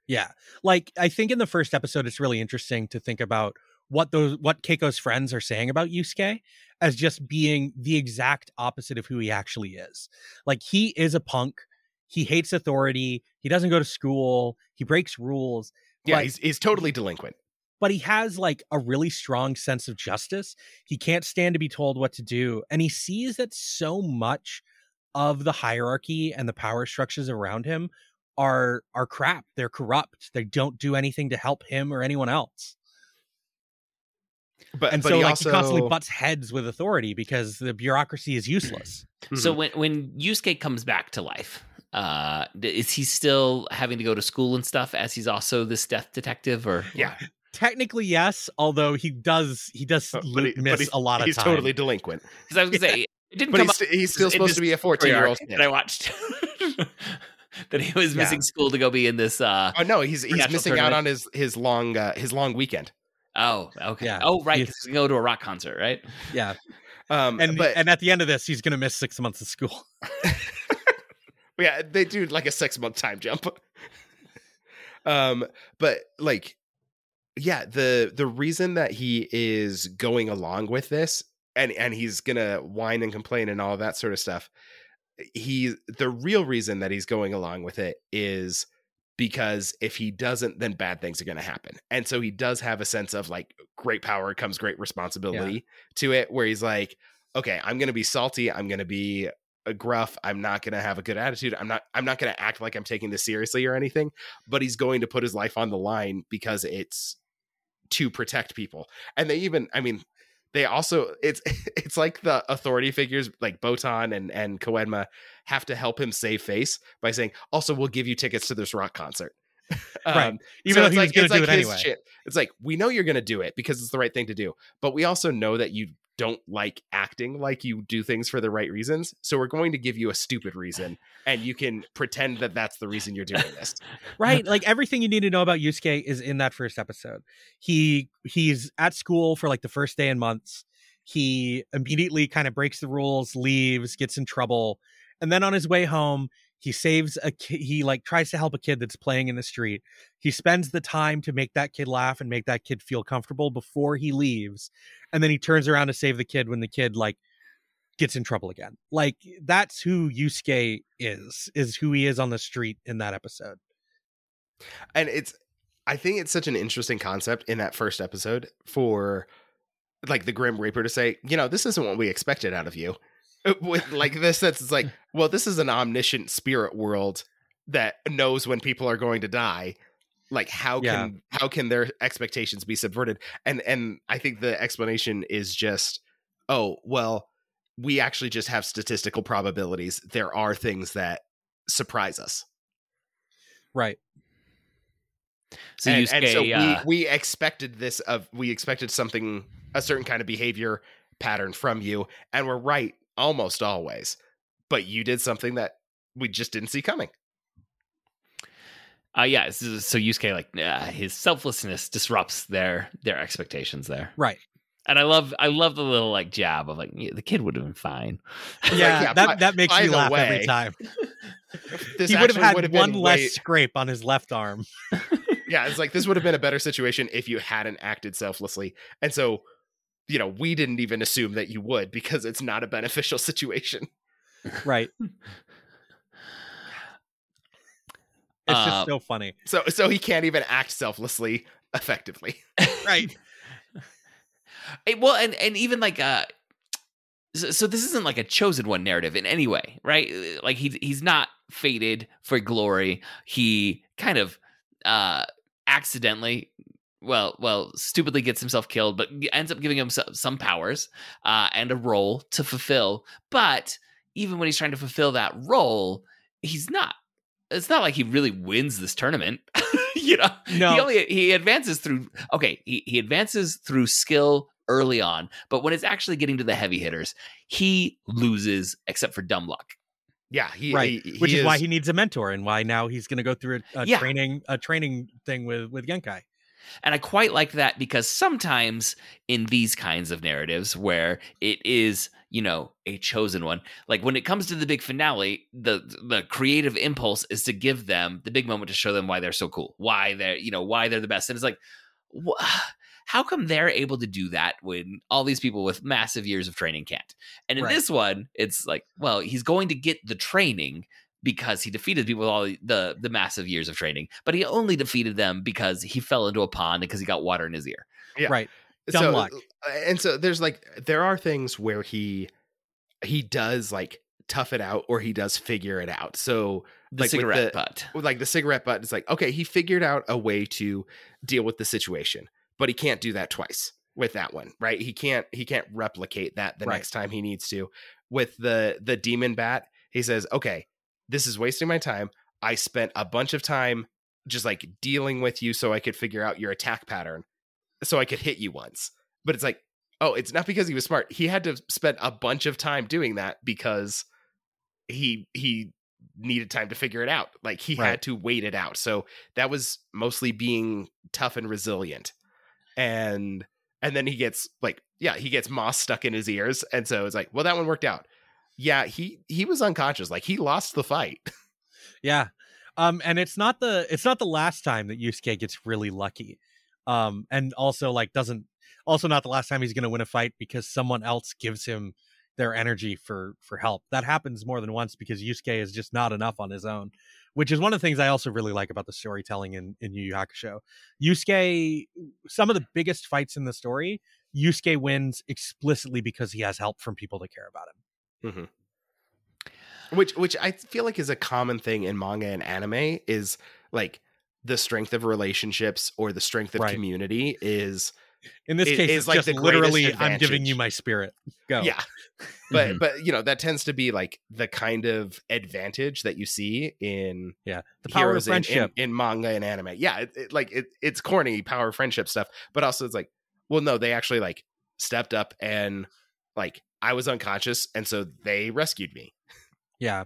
Yeah. Like, I think in the first episode, it's really interesting to think about what Keiko's friends are saying about Yusuke as just being the exact opposite of who he actually is. Like, he is a punk. He hates authority. He doesn't go to school. He breaks rules. Yeah, like, he's totally delinquent. But he has like a really strong sense of justice. He can't stand to be told what to do. And he sees that so much of the hierarchy and the power structures around him are crap. They're corrupt. They don't do anything to help him or anyone else. But he constantly butts heads with authority because the bureaucracy is useless. So when Yusuke comes back to life, is he still having to go to school and stuff as he's also this death detective? Or yeah, technically yes, although he does miss a lot of time. He's totally delinquent. Because I was gonna say it didn't. But he's still supposed to be a 14-year-old kid. And I watched that he was missing school to go be in this. Oh no, he's missing tournament. Out on his long weekend. Oh, okay. Yeah. Oh, right. He's going to go to a rock concert, right? Yeah. And at the end of this, he's going to miss 6 months of school. Yeah, they do like a 6-month time jump. But like, yeah, the reason that he is going along with this and he's going to whine and complain and all that sort of stuff. The real reason that he's going along with it is because if he doesn't, then bad things are going to happen. And so he does have a sense of like great power comes great responsibility to it, where he's like, okay, I'm going to be salty. I'm going to be a gruff. I'm not going to have a good attitude. I'm not going to act like I'm taking this seriously or anything, but he's going to put his life on the line because it's to protect people. And it's like the authority figures like Botan and Koenma have to help him save face by saying, also, we'll give you tickets to this rock concert. Right. Even though he's going to do it anyway. Shit. It's like, we know you're going to do it because it's the right thing to do. But we also know that you don't like acting like you do things for the right reasons. So we're going to give you a stupid reason and you can pretend that that's the reason you're doing this. Right. Like everything you need to know about Yusuke is in that first episode. He's at school for like the first day in months. He immediately kind of breaks the rules, leaves, gets in trouble. And then on his way home, he saves a kid. He like tries to help a kid that's playing in the street. He spends the time to make that kid laugh and make that kid feel comfortable before he leaves. And then he turns around to save the kid when the kid like gets in trouble again. Like that's who Yusuke is who he is on the street in that episode. And I think it's such an interesting concept in that first episode for like the Grim Reaper to say, you know, this isn't what we expected out of you. With like this sense, it's like, well, this is an omniscient spirit world that knows when people are going to die. Like, how can their expectations be subverted? And I think the explanation is just, oh, well, we actually just have statistical probabilities. There are things that surprise us. Right. So we expected something, a certain kind of behavior pattern from you. And we're right. Almost always, but you did something that we just didn't see coming. Yeah. So Yusuke, like his selflessness disrupts their expectations there. Right. And I love the little like jab of like, yeah, the kid would have been fine. Yeah, that makes me laugh every time. He would have had one less scrape on his left arm. Yeah, it's like this would have been a better situation if you hadn't acted selflessly. And so, you know, we didn't even assume that you would because it's not a beneficial situation. Right. It's just so funny. So he can't even act selflessly effectively. Right. Well, and even like, so this isn't like a chosen one narrative in any way, right? Like he's not fated for glory. He kind of accidentally well, stupidly gets himself killed, but ends up giving him some powers and a role to fulfill. But even when he's trying to fulfill that role, he's not. It's not like he really wins this tournament. You know, no. He advances through. Okay, he advances through skill early on, but when it's actually getting to the heavy hitters, he loses, except for dumb luck. Yeah, which is why he needs a mentor, and why now he's going to go through a training thing with Genkai. And I quite like that, because sometimes in these kinds of narratives where it is, you know, a chosen one, like when it comes to the big finale, the creative impulse is to give them the big moment to show them why they're so cool, why they're the best. And it's like, how come they're able to do that when all these people with massive years of training can't? And in this one, it's like, well, he's going to get the training because he defeated people with all the massive years of training, but he only defeated them because he fell into a pond because he got water in his ear. Yeah. Right. Dumb luck. And so there's there are things where he does tough it out, or he does figure it out. So the cigarette butt, it's like, okay, he figured out a way to deal with the situation, but he can't do that twice with that one. Right. He can't replicate that the next time he needs to. With the demon bat, he says, okay, this is wasting my time. I spent a bunch of time just dealing with you so I could figure out your attack pattern so I could hit you once. But it's like, oh, it's not because he was smart. He had to spend a bunch of time doing that because he needed time to figure it out. He had to wait it out. So that was mostly being tough and resilient. And then he gets he gets moss stuck in his ears. And so it's like, well, that one worked out. Yeah, he was unconscious. He lost the fight. Yeah. And it's not the last time that Yusuke gets really lucky. And also not the last time he's going to win a fight because someone else gives him their energy for help. That happens more than once because Yusuke is just not enough on his own, which is one of the things I also really like about the storytelling in Yu Yu Hakusho. Yusuke, some of the biggest fights in the story, Yusuke wins explicitly because he has help from people that care about him. Mm-hmm. Which I feel is a common thing in manga and anime, is the strength of relationships or the strength of community is, in this case, is just the literally I'm giving you my spirit. Go. Yeah. But that tends to be the kind of advantage that you see in the power of friendship in manga and anime. Yeah, it's corny power of friendship stuff, but also it's well, no, they actually stepped up and I was unconscious, and so they rescued me. Yeah.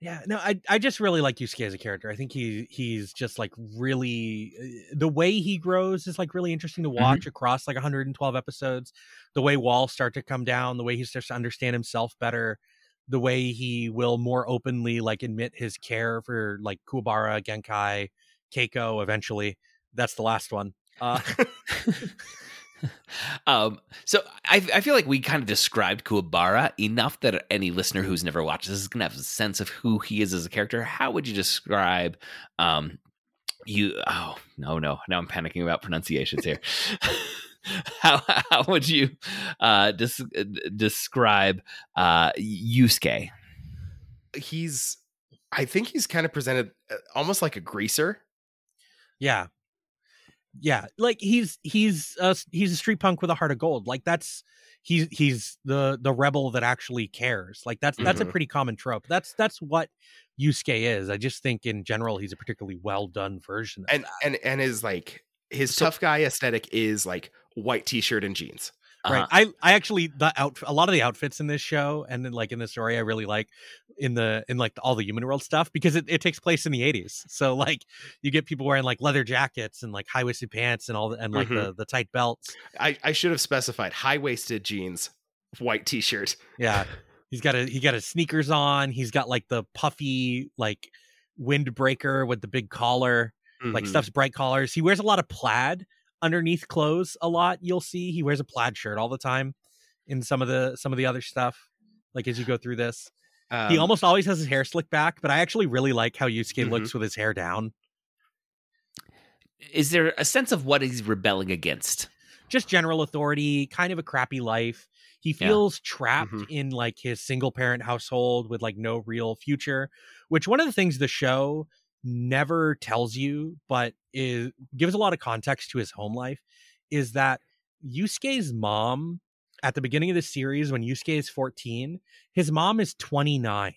Yeah, no, I just really like Yusuke as a character. I think he's just really, the way he grows is really interesting to watch across 112 episodes. The way walls start to come down, the way he starts to understand himself better, the way he will more openly admit his care for Kuwabara, Genkai, Keiko eventually. That's the last one. So I feel we kind of described Kuwabara enough that any listener who's never watched this is going to have a sense of who he is as a character. How would you describe Oh, no. Now I'm panicking about pronunciations here. How would you describe Yusuke? I think he's kind of presented almost like a greaser. Yeah. Yeah, he's a street punk with a heart of gold. He's the rebel that actually cares. That's a pretty common trope. That's what Yusuke is. I just think in general he's a particularly well done version of that. And his tough guy aesthetic is white t-shirt and jeans. Right. I actually a lot of the outfits in this show and then in the story I really like in all the human world stuff because it takes place in the 80s. So you get people wearing leather jackets and high waisted pants and all and the tight belts. I should have specified high waisted jeans, white t-shirt. Yeah. He got his sneakers on. He's got the puffy windbreaker with the big collar, stuffs bright collars. He wears a lot of plaid underneath clothes a lot. You'll see he wears a plaid shirt all the time in some of the other stuff as you go through this. He almost always has his hair slicked back, but I actually really like how Yusuke looks with his hair down. Is there a sense of what he's rebelling against? Just general authority, kind of a crappy life. He feels trapped in his single parent household with no real future, which one of the things the show never tells you, but is gives a lot of context to his home life, is that Yusuke's mom, at the beginning of the series, when Yusuke is 14, his mom is 29.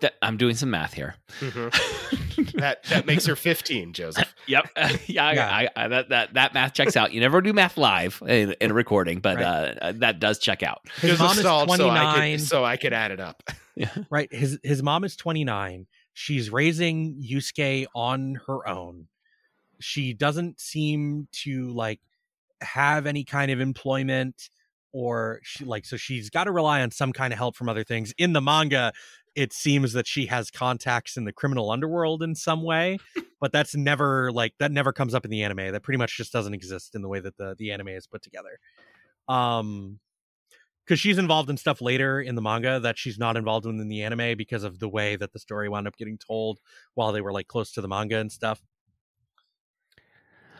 That, I'm doing some math here. Mm-hmm. that makes her 15, Joseph. Yep. That math checks out. You never do math live in a recording, but right. That does check out. His mom is 29, so I could add it up. Yeah. Right. His mom is 29. She's raising Yusuke on her own. She doesn't seem to have any kind of employment, or so she's got to rely on some kind of help from other things. In the manga, it seems that she has contacts in the criminal underworld in some way, but that's never that never comes up in the anime. That pretty much just doesn't exist in the way that the anime is put together. Because she's involved in stuff later in the manga that she's not involved in the anime because of the way that the story wound up getting told while they were close to the manga and stuff.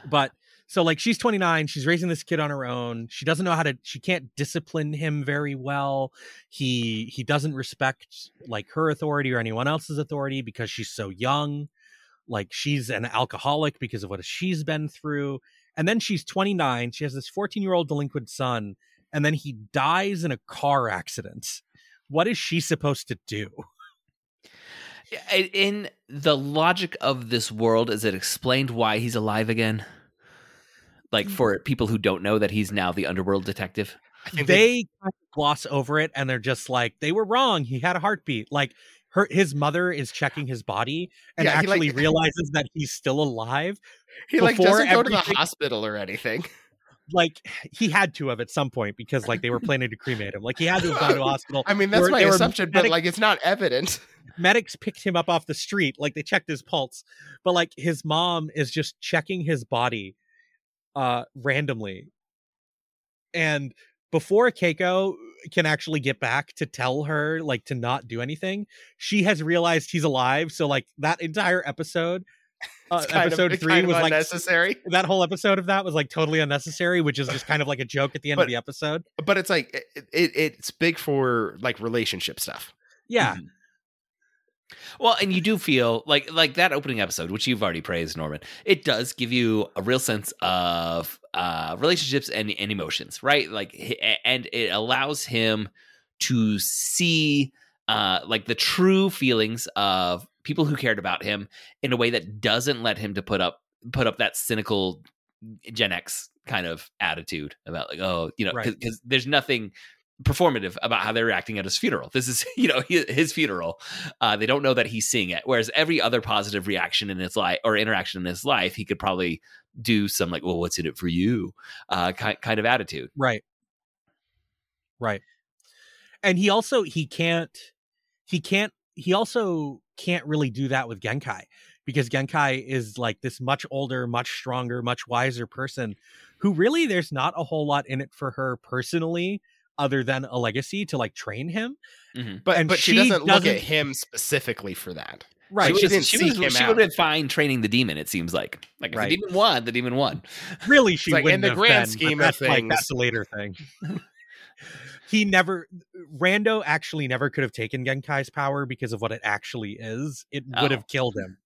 But so she's 29, she's raising this kid on her own. She doesn't know how to, she can't discipline him very well. He doesn't respect her authority or anyone else's authority because she's so young. She's an alcoholic because of what she's been through. And then she's 29. She has this 14-year-old delinquent son, and then he dies in a car accident. What is she supposed to do? In the logic of this world, is it explained why he's alive again? For people who don't know that he's now the underworld detective? I think they gloss over it, and they're just they were wrong. He had a heartbeat. His mother is checking his body and actually realizes that he's still alive. He doesn't go to the hospital or anything. He had to have at some point because they were planning to cremate him. He had to have gone to the hospital. I mean, that's my assumption, but it's not evident. Medics picked him up off the street. They checked his pulse, but his mom is just checking his body randomly. And before Keiko can actually get back to tell her to not do anything, she has realized he's alive. So that entire episode, episode 3 was unnecessary. That whole episode of that was totally unnecessary, which is just kind of a joke at the end of the episode. But it's it's big for relationship stuff. Yeah. Mm-hmm. Well, and you do feel like that opening episode, which you've already praised, Norman, it does give you a real sense of relationships and emotions, right? And it allows him to see the true feelings of people who cared about him in a way that doesn't let him to put up that cynical Gen X kind of attitude about because there's nothing performative about how they're reacting at his funeral. This is his funeral. They don't know that he's seeing it, whereas every other positive reaction in his life or interaction in his life, he could probably do some well, what's in it for you kind of attitude, right? And he also he also can't really do that with Genkai, because Genkai is this much older, much stronger, much wiser person who really, there's not a whole lot in it for her personally other than a legacy to train him. Mm-hmm. But she doesn't look at him specifically for that. Right. She would have been fine training the demon, it seems like. Right. The demon won. Really, she wouldn't have been. In the grand scheme of things. That's a later thing. Rando actually never could have taken Genkai's power because of what it actually is. It would have killed him.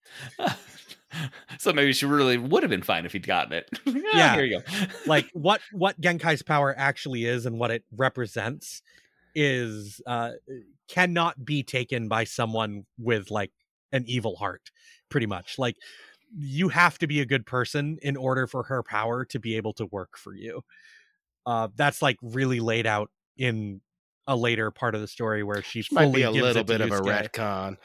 So maybe she really would have been fine if he'd gotten it. Yeah, here you go. What Genkai's power actually is and what it represents is cannot be taken by someone with an evil heart, pretty much. You have to be a good person in order for her power to be able to work for you. That's really laid out in a later part of the story where she might be a little bit of a retcon.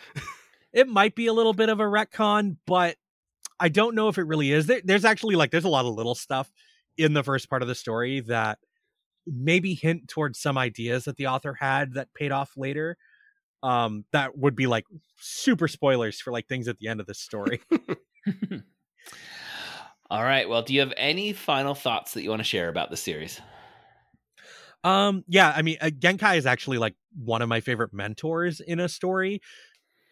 It might be a little bit of a retcon, but I don't know if it really is. There's actually there's a lot of little stuff in the first part of the story that maybe hint towards some ideas that the author had that paid off later. That would be super spoilers for things at the end of this story. All right. Well, do you have any final thoughts that you want to share about the series? Yeah. I mean, Genkai is actually one of my favorite mentors in a story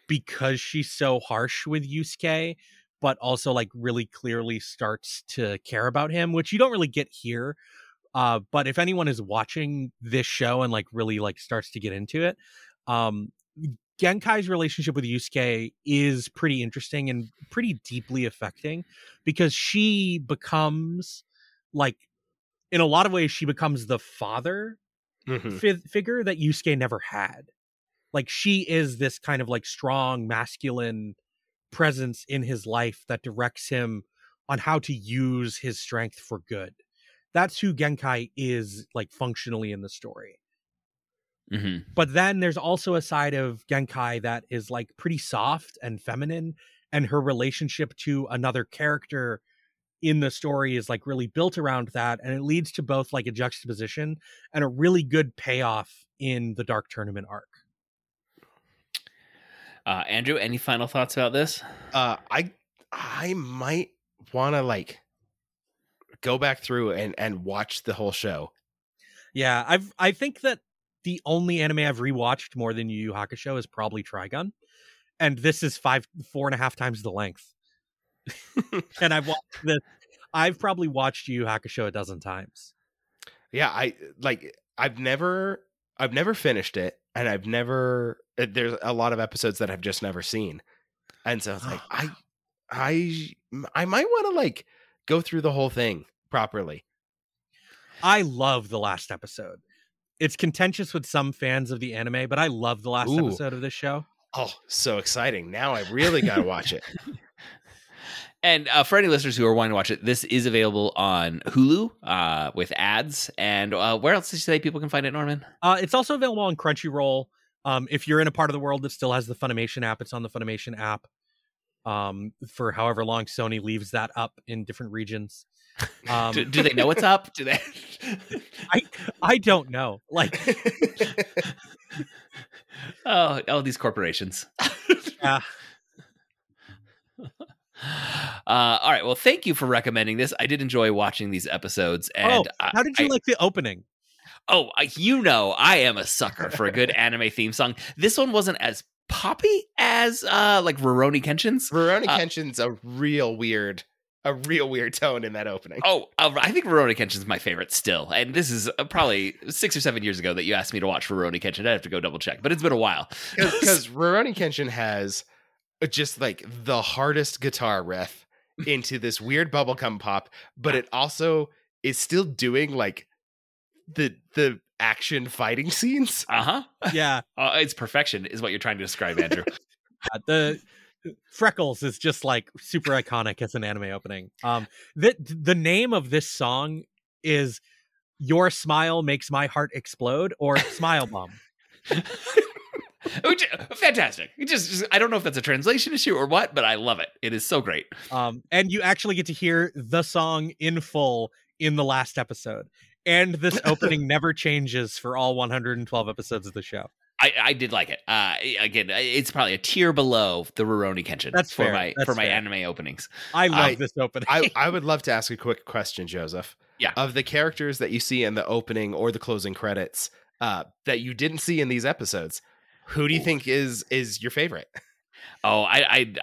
because she's so harsh with Yusuke, but also really clearly starts to care about him, which you don't really get here. But if anyone is watching this show and really starts to get into it, Genkai's relationship with Yusuke is pretty interesting and pretty deeply affecting, because she becomes, like, in a lot of ways, she becomes the father figure that Yusuke never had. Like, she is this kind of, like, strong, masculine presence in his life that directs him on how to use his strength for good. That's who Genkai is, like, functionally in the story. Mm-hmm. But then there's also a side of Genkai that is, like, pretty soft and feminine, and her relationship to another character in the story is, like, really built around that, and it leads to both, like, a juxtaposition and a really good payoff in the Dark Tournament arc. Andrew, any final thoughts about this? I might want to, like, go back through and watch the whole show. Yeah, I think that the only anime I've rewatched more than Yu Yu Hakusho is probably Trigun, and this is 4.5 times the length. And I've watched this. I've probably watched Yu Yu Hakusho a dozen times. Yeah, I've never finished it, and I've never. There's a lot of episodes that I've just never seen, and so it's like I might want to, like, go through the whole thing properly. I love the last episode. It's contentious with some fans of the anime, but I love the last episode of this show. Oh, so exciting. Now I really got to watch it. And for any listeners who are wanting to watch it, this is available on Hulu with ads. And where else did you say people can find it, Norman? It's also available on Crunchyroll. If you're in a part of the world that still has the Funimation app, it's on the Funimation app. For however long Sony leaves that up in different regions. Do they know what's up? Do they? I don't know. Like, all these corporations. Yeah. All right. Well, thank you for recommending this. I did enjoy watching these episodes. And how did you like the opening? Oh, I am a sucker for a good anime theme song. This one wasn't as poppy as like Rurouni Kenshin's. Rurouni Kenshin's a real weird tone in that opening. Oh, I think Rurouni Kenshin's my favorite still. And this is probably 6 or 7 years ago that you asked me to watch Rurouni Kenshin. I'd have to go double check, but it's been a while. Because Rurouni Kenshin has just, like, the hardest guitar riff into this weird bubblegum pop, but it also is still doing, like, the action fighting scenes. Yeah. It's perfection is what you're trying to describe, Andrew. The Freckles is just, like, super iconic as an anime opening. The name of this song is Your Smile Makes My Heart Explode, or Smile Bomb. Fantastic. Just I don't know if that's a translation issue or what, but I love it. It is so great. And you actually get to hear the song in full in the last episode. And this opening never changes for all 112 episodes of the show. I did like it. Again, it's probably a tier below the Rurouni Kenshin. That's fair. for my anime openings. I love this opening. I would love to ask a quick question, Joseph. Yeah. Of the characters that you see in the opening or the closing credits that you didn't see in these episodes, who do you think is your favorite? Oh, I'd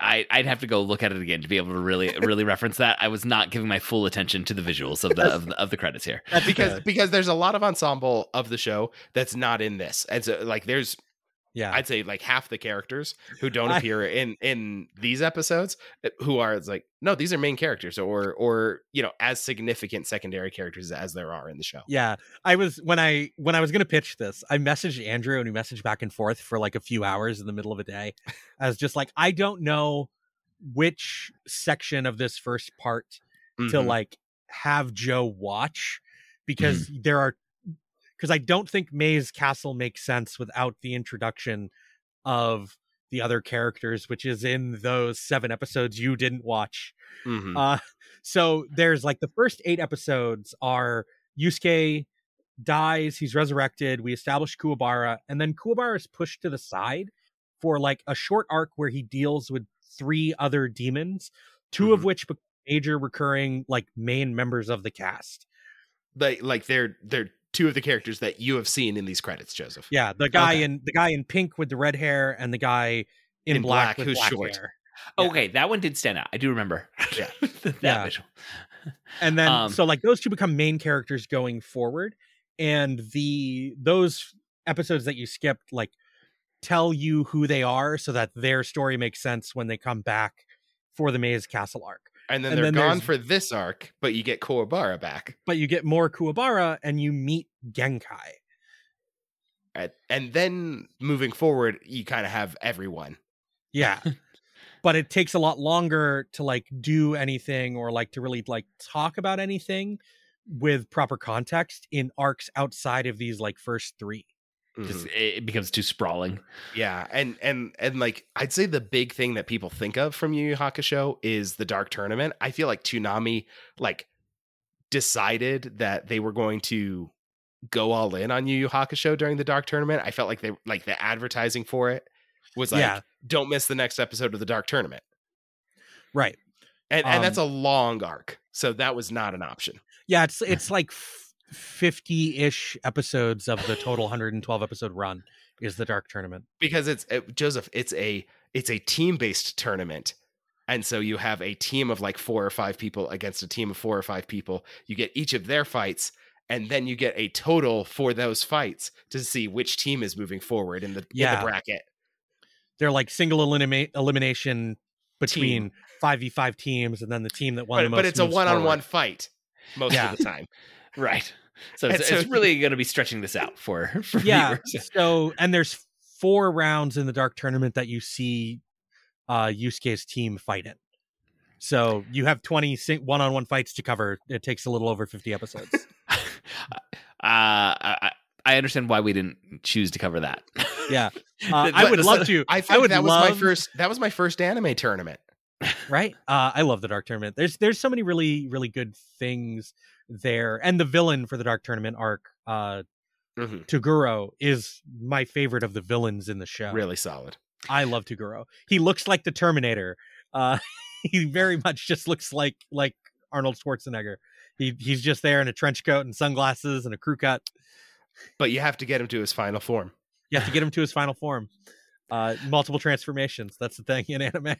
have to go look at it again to be able to really reference that. I was not giving my full attention to the visuals of the credits here. That's because there's a lot of ensemble of the show that's not in this, and so, like, there's I'd say, like, half the characters who don't appear in these episodes, who are, it's like, no, these are main characters or you know, as significant secondary characters as there are in the show. Yeah, I was when I was going to pitch this, I messaged Andrew, and we messaged back and forth for, like, a few hours in the middle of a day. I was just like, I don't know which section of this first part to, like, have Joe watch, because because I don't think Maze Castle makes sense without the introduction of the other characters, which is in those 7 episodes you didn't watch. So there's, like, the first 8 episodes are Yusuke dies, he's resurrected, we establish Kuwabara, and then Kuwabara is pushed to the side for, like, a short arc where he deals with 3 other demons, 2 of which become major recurring, like, main members of the cast. Like they're 2 of the characters that you have seen in these credits, Joseph. Yeah, the guy in pink with the red hair, and the guy in black with who's black short hair. Yeah. Okay, that one did stand out. I do remember. Yeah, that visual. And then, so, like, those 2 become main characters going forward, and those episodes that you skipped, like, tell you who they are so that their story makes sense when they come back for the Maze Castle arc. And then they're gone for this arc, but you get Kuwabara back. But you get more Kuwabara and you meet Genkai. And then moving forward, you kind of have everyone. Yeah. But it takes a lot longer to like do anything or like to really like talk about anything with proper context in arcs outside of these like first three. Just, it becomes too sprawling. Yeah. And like, I'd say the big thing that people think of from Yu Yu Hakusho is the Dark Tournament. I feel like Toonami like decided that they were going to go all in on Yu Yu Hakusho during the Dark Tournament. I felt like they like the advertising for it was like, yeah, don't miss the next episode of the Dark Tournament. Right. And that's a long arc. So that was not an option. Yeah. It's like 50-ish episodes of the total 112 episode run is the Dark Tournament, because it's a team-based tournament, and so you have a team of like 4 or 5 people against a team of 4 or 5 people. You get each of their fights, and then you get a total for those fights to see which team is moving forward in the bracket. They're like single elimination between 5v5 teams, and then the team that won the most. But it's a one-on-one fight most of the time. Right. So it's really going to be stretching this out for viewers. So, and there's 4 rounds in the Dark Tournament that you see Yusuke's team fight in. So you have 20 one-on-one fights to cover. It takes a little over 50 episodes. I understand why we didn't choose to cover that. Yeah. I would love to. That was my first anime tournament. Right. I love the Dark Tournament. There's so many really, really good things there. And the villain for the Dark Tournament arc, Toguro, is my favorite of the villains in the show. Really solid. I love Toguro. He looks like the Terminator. He very much just looks like Arnold Schwarzenegger. He's just there in a trench coat and sunglasses and a crew cut. But you have to get him to his final form. Multiple transformations. That's the thing in anime.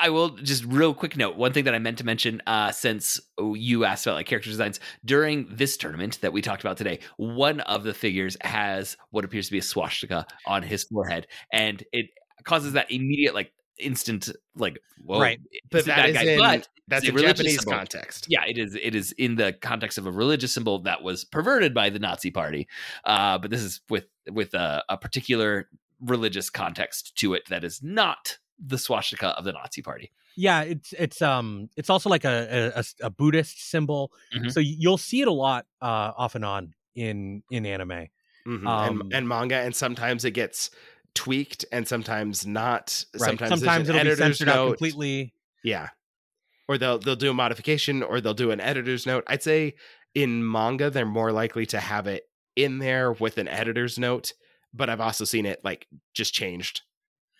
I will just real quick note one thing that I meant to mention, since you asked about like character designs during this tournament that we talked about today. One of the figures has what appears to be a swastika on his forehead, and it causes that immediate like instant like whoa, right. But that's a Japanese context. Yeah, it is in the context of a religious symbol that was perverted by the Nazi Party. But this is with a particular religious context to it that is not the swastika of the Nazi Party. Yeah, it's also like a Buddhist symbol. Mm-hmm. So you'll see it a lot off and on in anime, and manga, and sometimes it gets tweaked and sometimes not. Right. Sometimes it'll be censored out completely. Yeah, or they'll do a modification, or they'll do an editor's note. I'd say in manga they're more likely to have it in there with an editor's note, but I've also seen it like just changed.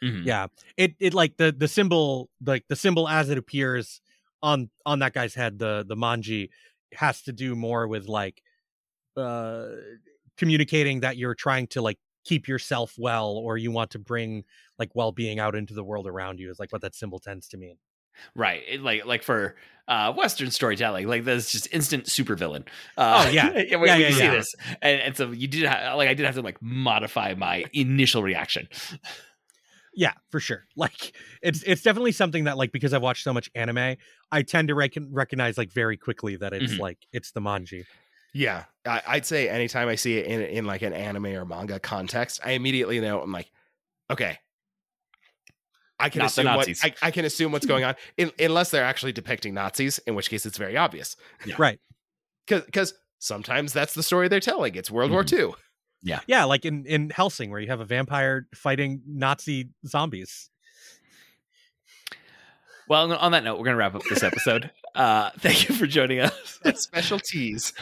Mm-hmm. Yeah, it like the symbol, like the symbol as it appears on that guy's head, the manji, has to do more with like communicating that you're trying to like keep yourself well, or you want to bring like well-being out into the world around you, is like what that symbol tends to mean. Right. Like for Western storytelling, like that's just instant supervillain. We see this, and so you did I did have to like modify my initial reaction. Yeah, for sure. Like it's definitely something that like, because I've watched so much anime, I tend to recognize like very quickly that it's like it's the manji. Yeah, I'd say anytime I see it in like an anime or manga context, I immediately know. I'm like, okay, I can assume what's going on, unless they're actually depicting Nazis, in which case it's very obvious. Yeah. Right. Because sometimes that's the story they're telling. It's World War II. Yeah. Yeah, like in Hellsing, where you have a vampire fighting Nazi zombies. Well, on that note, we're going to wrap up this episode. Thank you for joining us. That's special tease.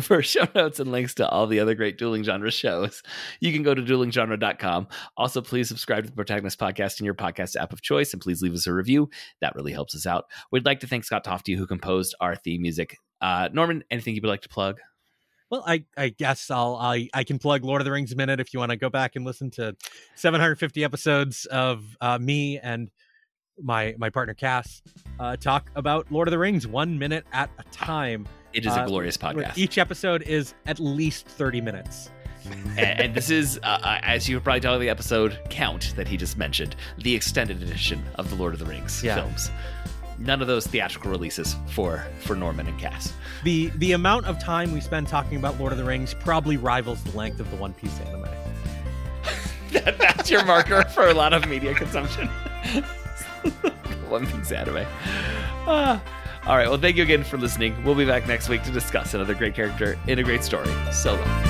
For show notes and links to all the other great Dueling Genre shows, you can go to duelinggenre.com. Also, please subscribe to the Protagonist Podcast in your podcast app of choice, and please leave us a review. That really helps us out. We'd like to thank Scott Tofty, who composed our theme music. Norman, anything you would like to plug? Well, I guess I can plug Lord of the Rings Minute if you want to go back and listen to 750 episodes of me and my partner Cass talk about Lord of the Rings 1 minute at a time. It is a glorious podcast. Each episode is at least 30 minutes. And this is, as you probably tell in the episode count that he just mentioned, the extended edition of the Lord of the Rings films. None of those theatrical releases for Norman and Cass. The amount of time we spend talking about Lord of the Rings probably rivals the length of the One Piece anime. That's your marker for a lot of media consumption. One Piece anime. All right, well, thank you again for listening. We'll be back next week to discuss another great character in a great story. So long.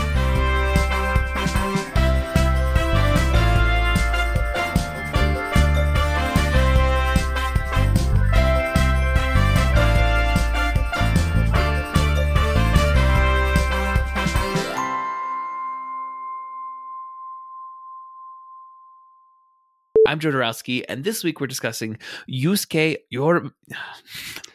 I'm Jodorowsky, and this week we're discussing Yusuke Urameshi.